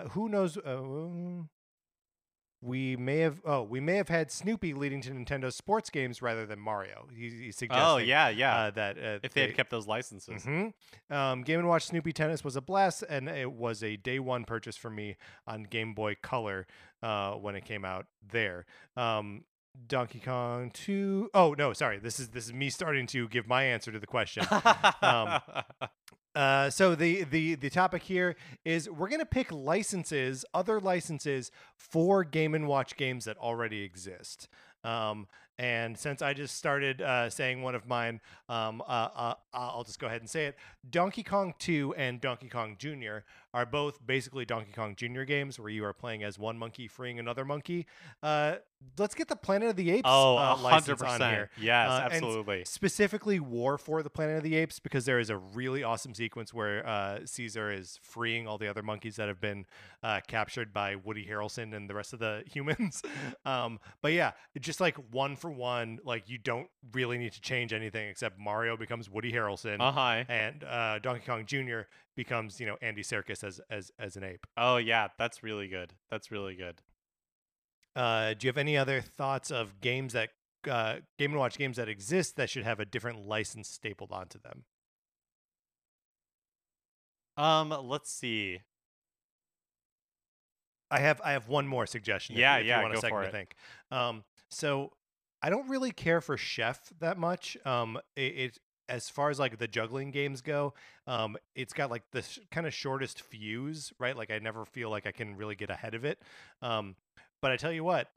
Who knows? We may have had Snoopy leading to Nintendo sports games rather than Mario. He's suggesting. Oh yeah. That if they had kept those licenses. Mm-hmm. Game and Watch Snoopy Tennis was a blast, and it was a day one purchase for me on Game Boy Color when it came out there. Donkey Kong 2. Oh no, sorry. This is me starting to give my answer to the question. So the topic here is we're going to pick other licenses for Game and Watch games that already exist. And since I just started saying one of mine, I'll just go ahead and say it. Donkey Kong 2 and Donkey Kong Jr. are both basically Donkey Kong Jr. games where you are playing as one monkey freeing another monkey. Let's get the Planet of the Apes license on here. Yes, absolutely. Specifically War for the Planet of the Apes, because there is a really awesome sequence where Caesar is freeing all the other monkeys that have been captured by Woody Harrelson and the rest of the humans. But yeah, just like one for one, like you don't really need to change anything except Mario becomes Woody Harrelson and Donkey Kong Jr. becomes, Andy Serkis as an ape. Oh yeah, that's really good. That's really good. Do you have any other thoughts of games that Game and Watch games that exist that should have a different license stapled onto them? Let's see. I have one more suggestion. If you want go a second for it. To think. So I don't really care for Chef that much. It as far as like the juggling games go, it's got like the kind of shortest fuse, right? Like I never feel like I can really get ahead of it. But I tell you what,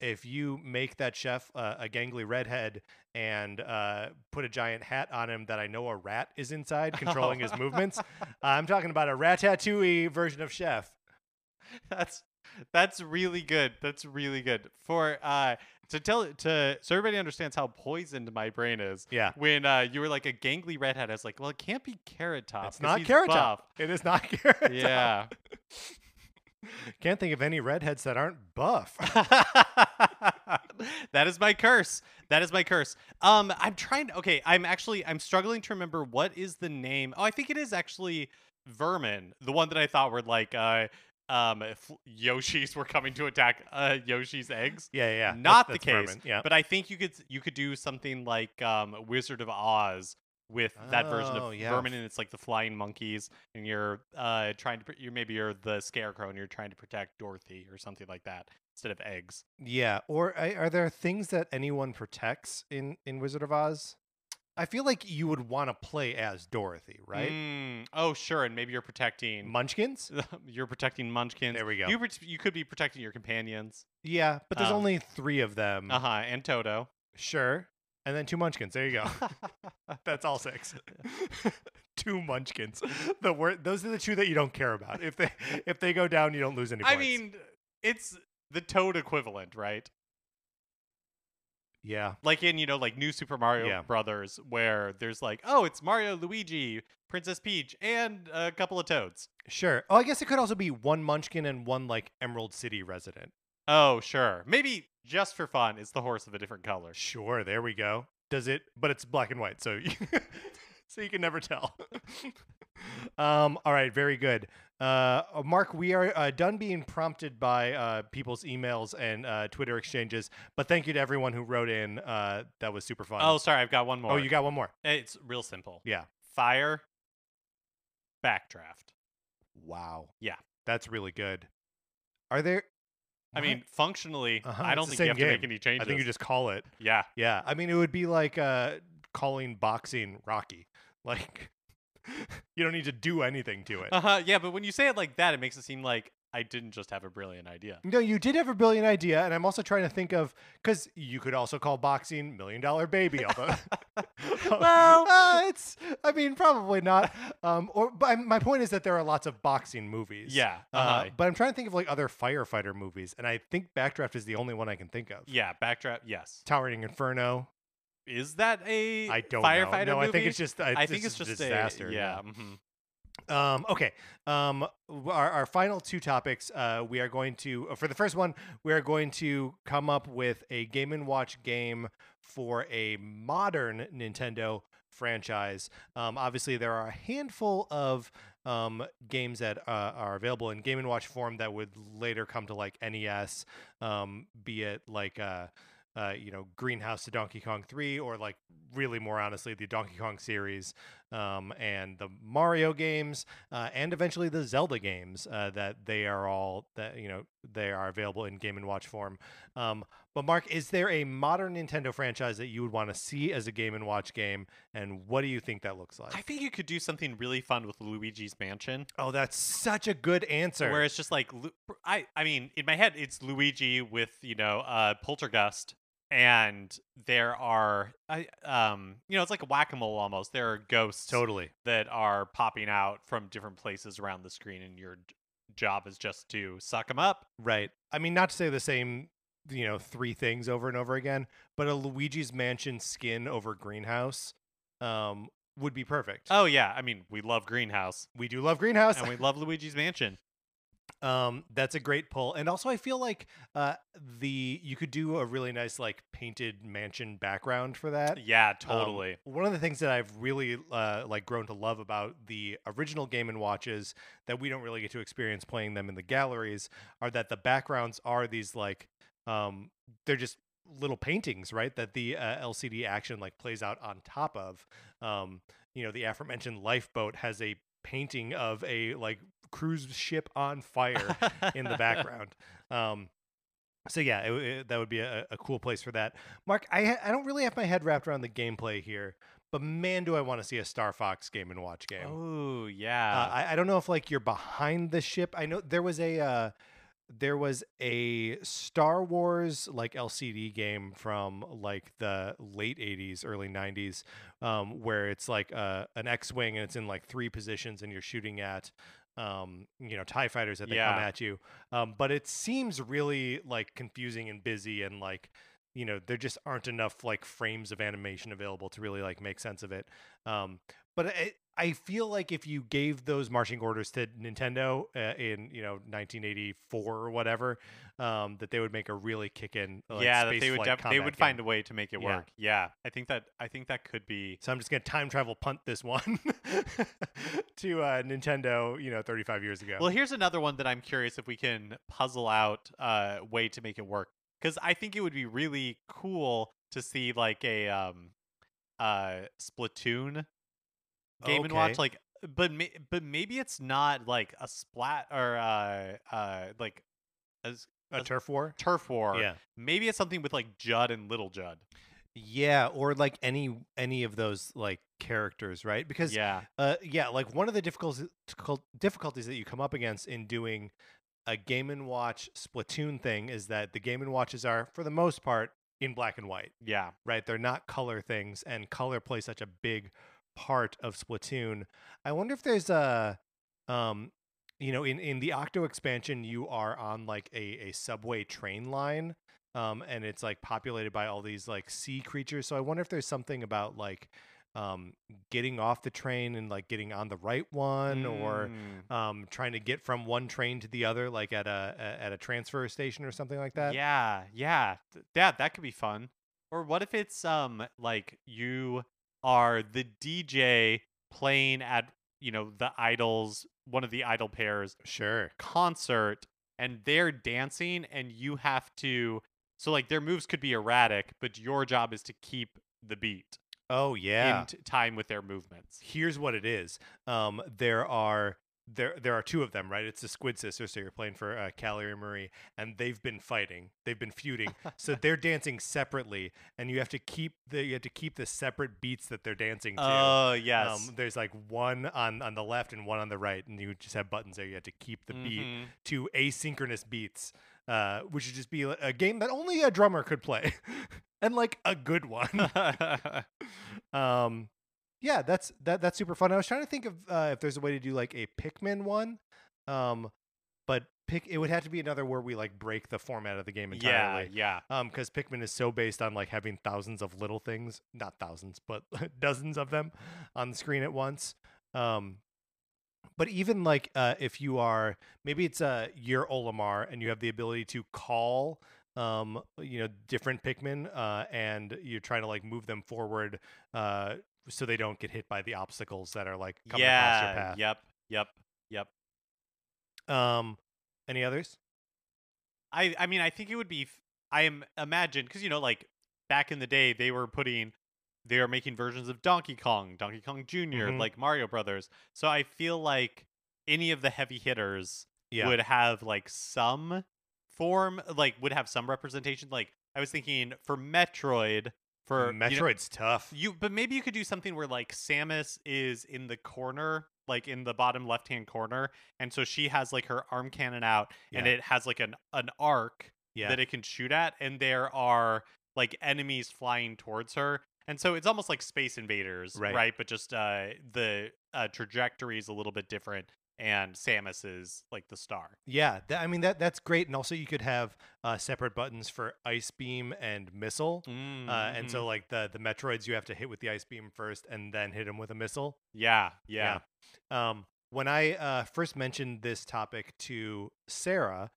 if you make that chef a gangly redhead and put a giant hat on him that I know a rat is inside controlling his movements, I'm talking about a Ratatouille version of Chef. That's really good. That's really good for so everybody understands how poisoned my brain is. Yeah. When you were like a gangly redhead, I was like, well, it can't be Carrot Top. It's not Carrot Top. It is not Carrot Top. Yeah. Can't think of any redheads that aren't buff. That is my curse. That is my curse. I'm struggling to remember what is the name. Oh, I think it is actually Vermin, the one that I thought were like if Yoshis were coming to attack Yoshi's eggs. Yeah. Not that's the case. Vermin, yeah. But I think you could do something like Wizard of Oz with that version of Vermin, and it's like the flying monkeys, and you're trying to you're the scarecrow and you're trying to protect Dorothy or something like that instead of eggs. Yeah. Or are there things that anyone protects in Wizard of Oz? I feel like you would want to play as Dorothy, right? Oh, sure. And maybe you're protecting... Munchkins? You're protecting munchkins. There we go. You could be protecting your companions. Yeah, but there's only three of them. Uh-huh, and Toto. Sure. And then two munchkins. There you go. That's all six. Two munchkins. Those are the two that you don't care about. If they go down, you don't lose any points. I mean, it's the Toad equivalent, right? Yeah. Like in, like New Super Mario Brothers, where there's like, oh, it's Mario, Luigi, Princess Peach, and a couple of Toads. Sure. Oh, I guess it could also be one Munchkin and one, like, Emerald City resident. Oh, sure. Maybe just for fun, it's the horse of a different color. Sure. There we go. But it's black and white, so so you can never tell. All right. Very good. Mark, we are done being prompted by people's emails and Twitter exchanges, but thank you to everyone who wrote in. That was super fun. Oh, sorry, I've got one more. Oh, you got one more. It's real simple. Yeah. Fire. Backdraft. Wow. Yeah. That's really good. Are there... I mean, functionally, I don't think you have to make any changes. I think you just call it. Yeah. Yeah. I mean, it would be like calling boxing Rocky. Like... You don't need to do anything to it. Yeah, but when you say it like that, it makes it seem like I didn't just have a brilliant idea. No, you did have a brilliant idea, and I'm also trying to think of, because you could also call boxing $1 Million Baby. Although, well, I mean, probably not. But my point is that there are lots of boxing movies. Yeah. But I'm trying to think of like other firefighter movies, and I think Backdraft is the only one I can think of. Yeah, Backdraft. Yes. Towering Inferno. Is that a firefighter movie? No, I think it's just a disaster. Yeah. Mm-hmm. Okay. Our final two topics, we are going to, for the first one, we are going to come up with a Game and Watch game for a modern Nintendo franchise. Obviously, there are a handful of games that are available in Game and Watch form that would later come to like NES, be it like... Greenhouse to Donkey Kong 3, or like really more honestly, the Donkey Kong series, and the Mario games, and eventually the Zelda games, they are available in Game and Watch form. But Mark, is there a modern Nintendo franchise that you would want to see as a Game and Watch game? And what do you think that looks like? I think you could do something really fun with Luigi's Mansion. Oh, that's such a good answer. Where it's just like, I mean, in my head, it's Luigi with, Poltergust. And there are, it's like a whack-a-mole almost. There are ghosts that are popping out from different places around the screen, and your job is just to suck them up. Right. I mean, not to say the same, three things over and over again, but a Luigi's Mansion skin over Greenhouse would be perfect. Oh, yeah. I mean, we love Greenhouse. We do love Greenhouse. And we love Luigi's Mansion. That's a great pull. And also I feel like you could do a really nice like painted mansion background for that. Yeah, totally. One of the things that I've really grown to love about the original Game and Watches that we don't really get to experience playing them in the galleries are that the backgrounds are these like they're just little paintings, right? That the LCD action like plays out on top of. The aforementioned Lifeboat has a painting of a like cruise ship on fire in the background. So yeah, that would be a cool place for that. Mark, I don't really have my head wrapped around the gameplay here, but man, do I want to see a Star Fox Game and Watch game. Oh yeah. I don't know if like you're behind the ship. I know there was a Star Wars like LCD game from like the late 80s, early 90s, where it's like an X-Wing and it's in like three positions and you're shooting at TIE fighters that they come at you. But it seems really like confusing and busy and like you know, there just aren't enough like frames of animation available to really like make sense of it. But I feel like if you gave those marching orders to Nintendo in, you know, 1984 or whatever, that they would make a really kickin'. Like, yeah, that they would find a way to make it work. Yeah, I think that could be. So I'm just gonna time travel punt this one to Nintendo, you know, 35 years ago. Well, here's another one that I'm curious if we can puzzle out a way to make it work, because I think it would be really cool to see like a Splatoon Game and Watch, like, but maybe it's not like a splat or like a turf war. Yeah, maybe it's something with like Judd and Little Judd. Yeah, or like any of those like characters, right? Because like one of the difficulties that you come up against in doing a Game and Watch Splatoon thing is that the Game and Watches are, for the most part, in black and white. Yeah, right. They're not color things, and color plays such a big part of Splatoon. I wonder if there's a you know, in the Octo expansion you are on like a subway train line, and it's like populated by all these like sea creatures, so I wonder if there's something about like getting off the train and like getting on the right one, or trying to get from one train to the other, like at a transfer station or something like that. That could be fun. Or what if it's like you are the DJ playing at, you know, the Idols, one of the Idol pairs, concert, and they're dancing, and you have to, so like their moves could be erratic, but your job is to keep the beat. Oh yeah, in time with their movements. Here's what it is. There are two of them, right? It's the Squid Sisters, so you're playing for Callie and Marie, and they've been fighting. They've been feuding, so they're dancing separately, and you have to keep the separate beats that they're dancing to. Oh, yes. There's like one on the left and one on the right, and you just have buttons there. You have to keep the beat to asynchronous beats, which would just be a game that only a drummer could play, and like a good one. Yeah, that's super fun. I was trying to think of if there's a way to do like a Pikmin one, but it would have to be another where we like break the format of the game entirely. Yeah. Because Pikmin is so based on like having thousands of little things, not thousands, but dozens of them on the screen at once. But even like if you are, maybe it's you're Olimar and you have the ability to call, you know, different Pikmin, and you're trying to like move them forward, so they don't get hit by the obstacles that are like coming across your path. Yep. Any others? I mean, I think it would be. I imagine, because you know, like back in the day, they were making versions of Donkey Kong, Donkey Kong Jr., like Mario Brothers. So I feel like any of the heavy hitters would have like some form, like would have some representation. Like I was thinking for Metroid. Metroid's tough. But maybe you could do something where like Samus is in the corner, like in the bottom left-hand corner, and so she has like her arm cannon out, and it has like an arc that it can shoot at, and there are like enemies flying towards her, and so it's almost like Space Invaders, right? But just the trajectory is a little bit different. And Samus is like the star. Yeah, I mean that's great, and also you could have separate buttons for ice beam and missile, and so like the Metroids you have to hit with the ice beam first, and then hit them with a missile. Yeah. When I first mentioned this topic to Sarah,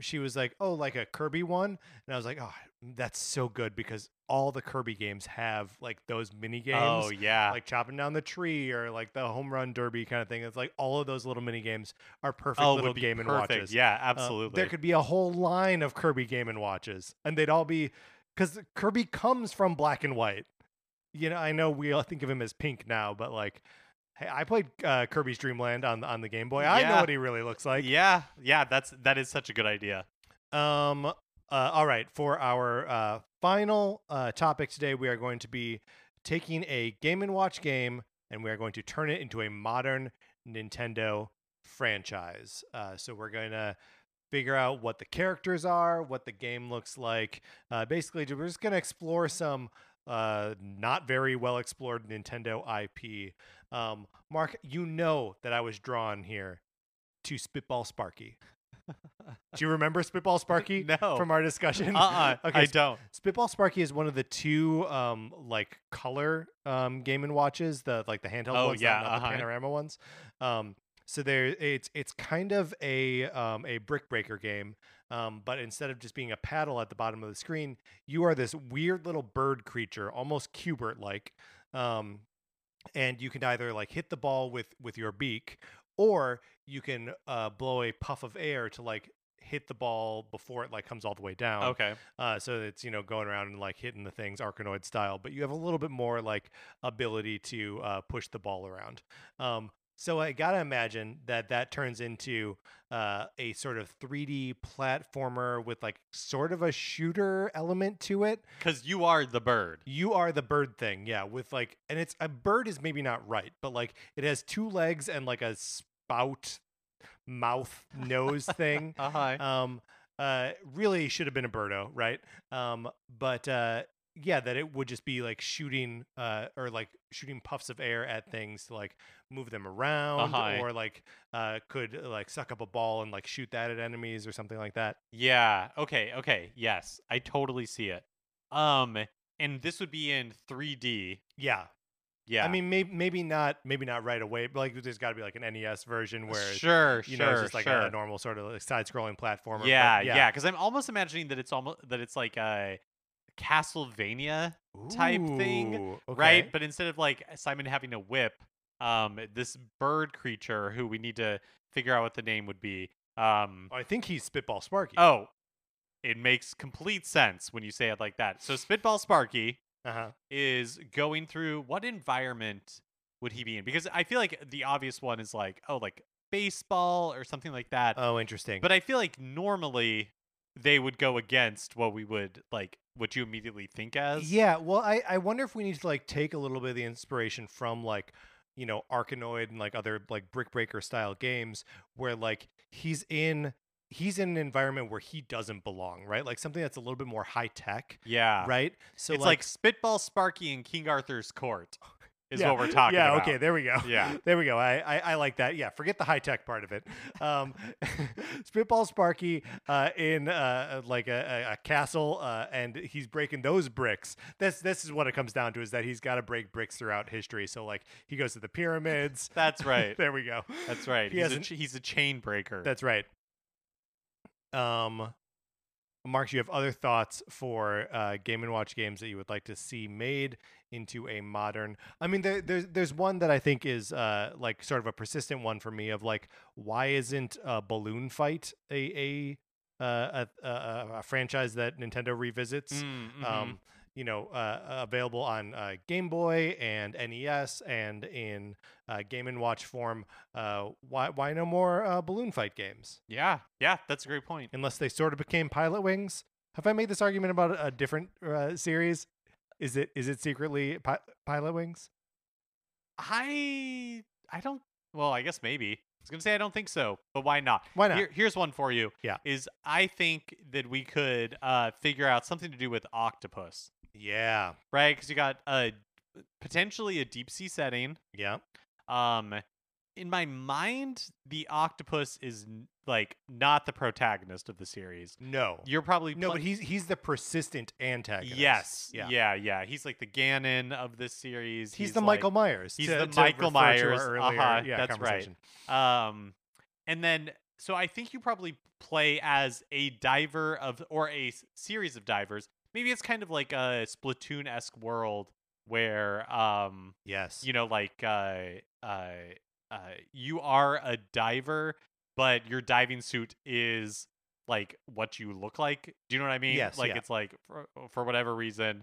she was like, "Oh, like a Kirby one," and I was like, "Oh, that's so good because all the Kirby games have like those mini games." Oh yeah, like chopping down the tree or like the home run derby kind of thing. It's like all of those little mini games are perfect little Game and Watches. Yeah, absolutely. There could be a whole line of Kirby Game and Watches, and they'd all be, because Kirby comes from black and white. You know, I know we all think of him as pink now, but like, hey, I played Kirby's Dream Land on the Game Boy. I know what he really looks like. Yeah, that is such a good idea. All right, for our final topic today, we are going to be taking a Game and Watch game, and we are going to turn it into a modern Nintendo franchise. So we're going to figure out what the characters are, what the game looks like. Basically, we're just going to explore some not very well explored Nintendo IP. Mark, you know that I was drawn here to Spitball Sparky. Do you remember Spitball Sparky? No. From our discussion? Okay, I don't. Spitball Sparky is one of the two like color Game and Watches, the handheld ones, not the panorama ones. So there, it's kind of a brick breaker game, but instead of just being a paddle at the bottom of the screen, you are this weird little bird creature, almost Cubert like, and you can either like hit the ball with your beak, or you can blow a puff of air to like hit the ball before it like comes all the way down. Okay. So it's, you know, going around and like hitting the things Arkanoid style, but you have a little bit more like ability to push the ball around. So I gotta imagine that turns into a sort of 3D platformer with like sort of a shooter element to it. Because you are the bird. You are the bird thing, yeah. With like, and it's a bird is maybe not right, but like it has two legs and like a spout, mouth, nose thing. Really should have been a birdo, right? Yeah, that it would just be like shooting shooting puffs of air at things to like move them around or like could like suck up a ball and like shoot that at enemies or something like that. Yeah. Okay. Yes. I totally see it. And this would be in 3D. Yeah. Yeah. I mean, maybe not right away, but like there's got to be like an NES version where it's just like a normal sort of like side-scrolling platformer. Yeah, cuz I'm almost imagining that it's like a Castlevania type thing, right? But instead of like Simon having a whip, this bird creature who we need to figure out what the name would be. I think he's Spitball Sparky. Oh, it makes complete sense when you say it like that. So Spitball Sparky is going through, what environment would he be in? Because I feel like the obvious one is like, like baseball or something like that. Oh, interesting. But I feel like normally they would go against what you immediately think as. Yeah, well, I wonder if we need to like take a little bit of the inspiration from like, you know, Arkanoid and like other like brick breaker style games where like he's in an environment where he doesn't belong, right? Like something that's a little bit more high tech. Yeah. Right? So it's like Spitball Sparky and King Arthur's Court is what we're talking about. Yeah, okay, there we go. Yeah. There we go. I like that. Yeah, forget the high-tech part of it. Spitball Sparky in like a castle, and he's breaking those bricks. This is what it comes down to, is that he's got to break bricks throughout history. So, like, he goes to the pyramids. That's right. There we go. That's right. He's a chain breaker. That's right. Mark, you have other thoughts for Game and Watch games that you would like to see made into a modern? I mean, there's one that I think is like sort of a persistent one for me of like, why isn't Balloon Fight a franchise that Nintendo revisits? Mm-hmm. You know, available on Game Boy and NES and in Game and Watch form. Why no more Balloon Fight games? Yeah, that's a great point. Unless they sort of became Pilot Wings. Have I made this argument about a different series? Is it secretly Pilot Wings? I don't. Well, I guess maybe. I was gonna say I don't think so, but why not? Why not? Here's one for you. Yeah, is I think that we could figure out something to do with Octopus. Yeah, right. Because you got potentially a deep sea setting. Yeah. In my mind, the octopus is like not the protagonist of the series. No, you're probably no, but he's the persistent antagonist. Yes. Yeah. He's like the Ganon of this series. He's the like, Michael Myers. He's the Michael Myers. That's right. And then so I think you probably play as a diver or a series of divers. Maybe it's kind of like a Splatoon-esque world where you know, like you are a diver, but your diving suit is like what you look like. Do you know what I mean? Yes. Like it's like for whatever reason,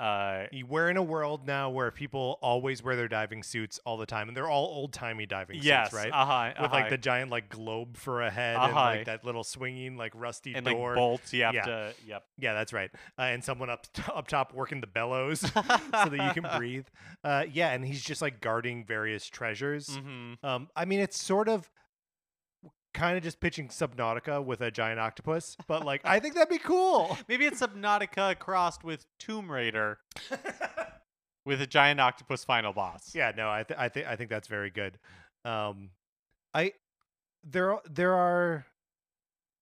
we're in a world now where people always wear their diving suits all the time, and they're all old timey diving suits, right? With like the giant like globe for a head and like that little swinging like rusty and door, like bolts. You have to. Yep. Yeah, that's right. And someone up top working the bellows so that you can breathe. Yeah, and he's just like guarding various treasures. Mm-hmm. I mean, it's sort of kind of just pitching Subnautica with a giant octopus, but like I think that'd be cool. Maybe it's Subnautica crossed with Tomb Raider with a giant octopus final boss. Yeah, no, I think that's very good. There are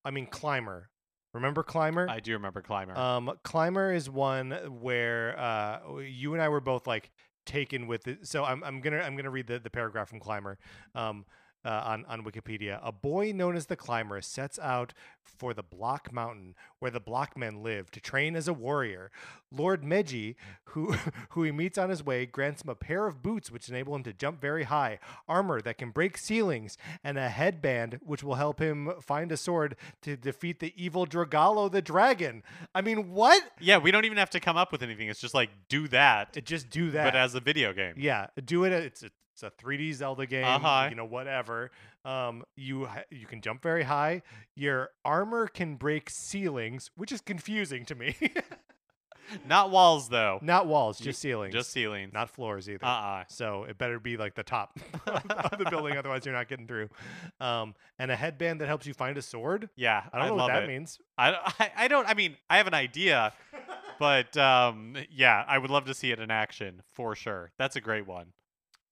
I mean, Climber. Remember Climber? I do remember Climber. Climber is one where you and I were both like taken with it. So I'm gonna read the paragraph from Climber. On Wikipedia, a boy known as the Climber sets out for the Block Mountain, where the Block Men live, to train as a warrior. Lord Meji, who he meets on his way, grants him a pair of boots which enable him to jump very high, armor that can break ceilings, and a headband which will help him find a sword to defeat the evil Dragalo the dragon. I mean, what? Yeah, we don't even have to come up with anything. It's just like, do that. Just do that. But as a video game. Yeah, do it. It's a 3D Zelda game, you know, whatever. You can jump very high. Your armor can break ceilings, which is confusing to me. Not walls, though. Not walls, just ceilings. Just ceilings. Not floors either. So it better be like the top of the building, otherwise you're not getting through. And a headband that helps you find a sword? Yeah, I don't know what that means. I mean, I have an idea, but yeah, I would love to see it in action for sure. That's a great one.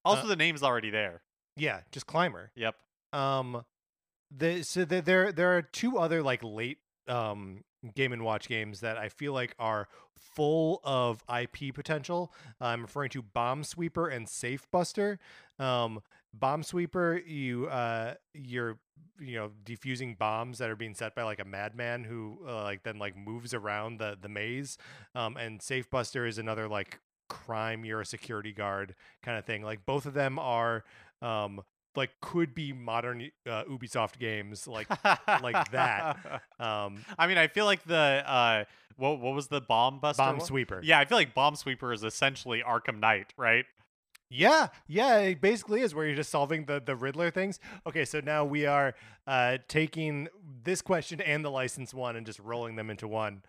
Also, the name's already there. Yeah, just Climber. Yep. There are two other like late Game and Watch games that I feel like are full of IP potential. I'm referring to Bomb Sweeper and Safe Buster. Bomb Sweeper, you're defusing bombs that are being set by like a madman who then moves around the maze. And Safe Buster is another like crime, you're a security guard kind of thing. Like both of them are could be modern Ubisoft games like that. I mean, I feel like the what was the Bomb Buster? Bomb Sweeper. Yeah, I feel like Bomb Sweeper is essentially Arkham Knight, right? Yeah, it basically is, where you're just solving the Riddler things. Okay, so now we are taking this question and the license one and just rolling them into one.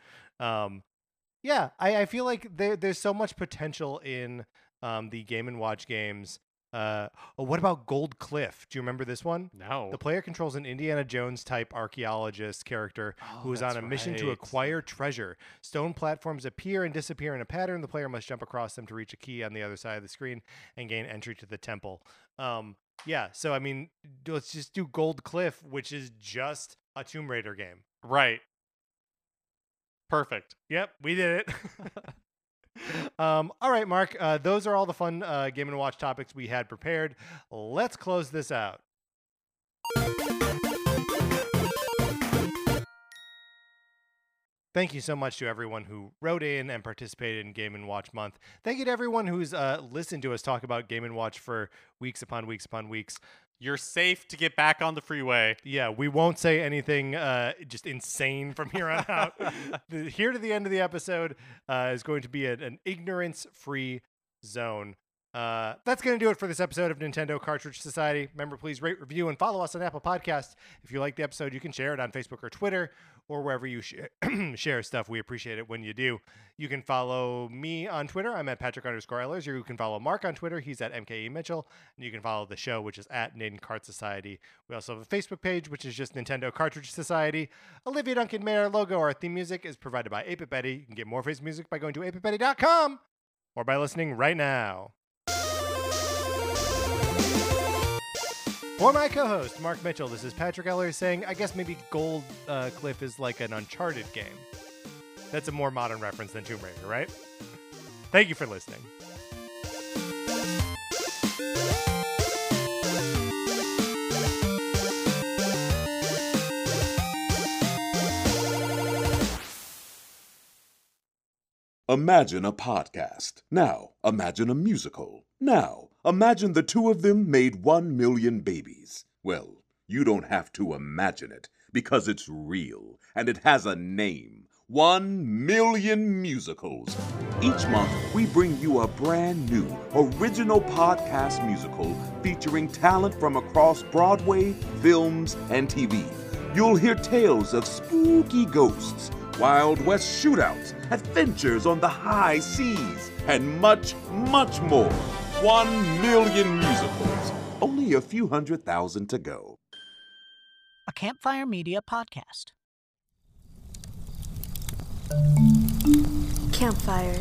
Yeah, I feel like there's so much potential in the Game and Watch games. What about Gold Cliff? Do you remember this one? No. The player controls an Indiana Jones-type archaeologist character who is on a mission to acquire treasure. Stone platforms appear and disappear in a pattern. The player must jump across them to reach a key on the other side of the screen and gain entry to the temple. Yeah, so, I mean, let's just do Gold Cliff, which is just a Tomb Raider game. Right. Perfect. Yep, we did it. All right, Mark. Those are all the fun Game & Watch topics we had prepared. Let's close this out. Thank you so much to everyone who wrote in and participated in Game & Watch Month. Thank you to everyone who's listened to us talk about Game & Watch for weeks upon weeks upon weeks. You're safe to get back on the freeway. Yeah, we won't say anything just insane from here on out. Here to the end of the episode is going to be an ignorance-free zone. That's going to do it for this episode of Nintendo Cartridge Society. Remember, please rate, review, and follow us on Apple Podcasts. If you like the episode, you can share it on Facebook or Twitter or wherever you share stuff. We appreciate it when you do. You can follow me on Twitter. I'm at Patrick_Ellers. You can follow Mark on Twitter. He's at MKE Mitchell. And you can follow the show, which is at Nintendo Cart Society. We also have a Facebook page, which is just Nintendo Cartridge Society. Olivia Duncan made our logo. Our theme music is provided by Ape It Betty. You can get more of his music by going to apeitbetty.com or by listening right now. For my co-host, Mark Mitchell, this is Patrick Ellers saying, I guess maybe Gold Cliff is like an Uncharted game. That's a more modern reference than Tomb Raider, right? Thank you for listening. Imagine a podcast. Now, imagine a musical. Now, imagine the two of them made 1 million babies. Well, you don't have to imagine it, because it's real, and it has a name. 1 Million Musicals. Each month, we bring you a brand new, original podcast musical featuring talent from across Broadway, films, and TV. You'll hear tales of spooky ghosts, Wild West shootouts, adventures on the high seas, and much, much more. 1 Million Musicals. Only a few 100,000 to go. A Campfire Media podcast. Campfire.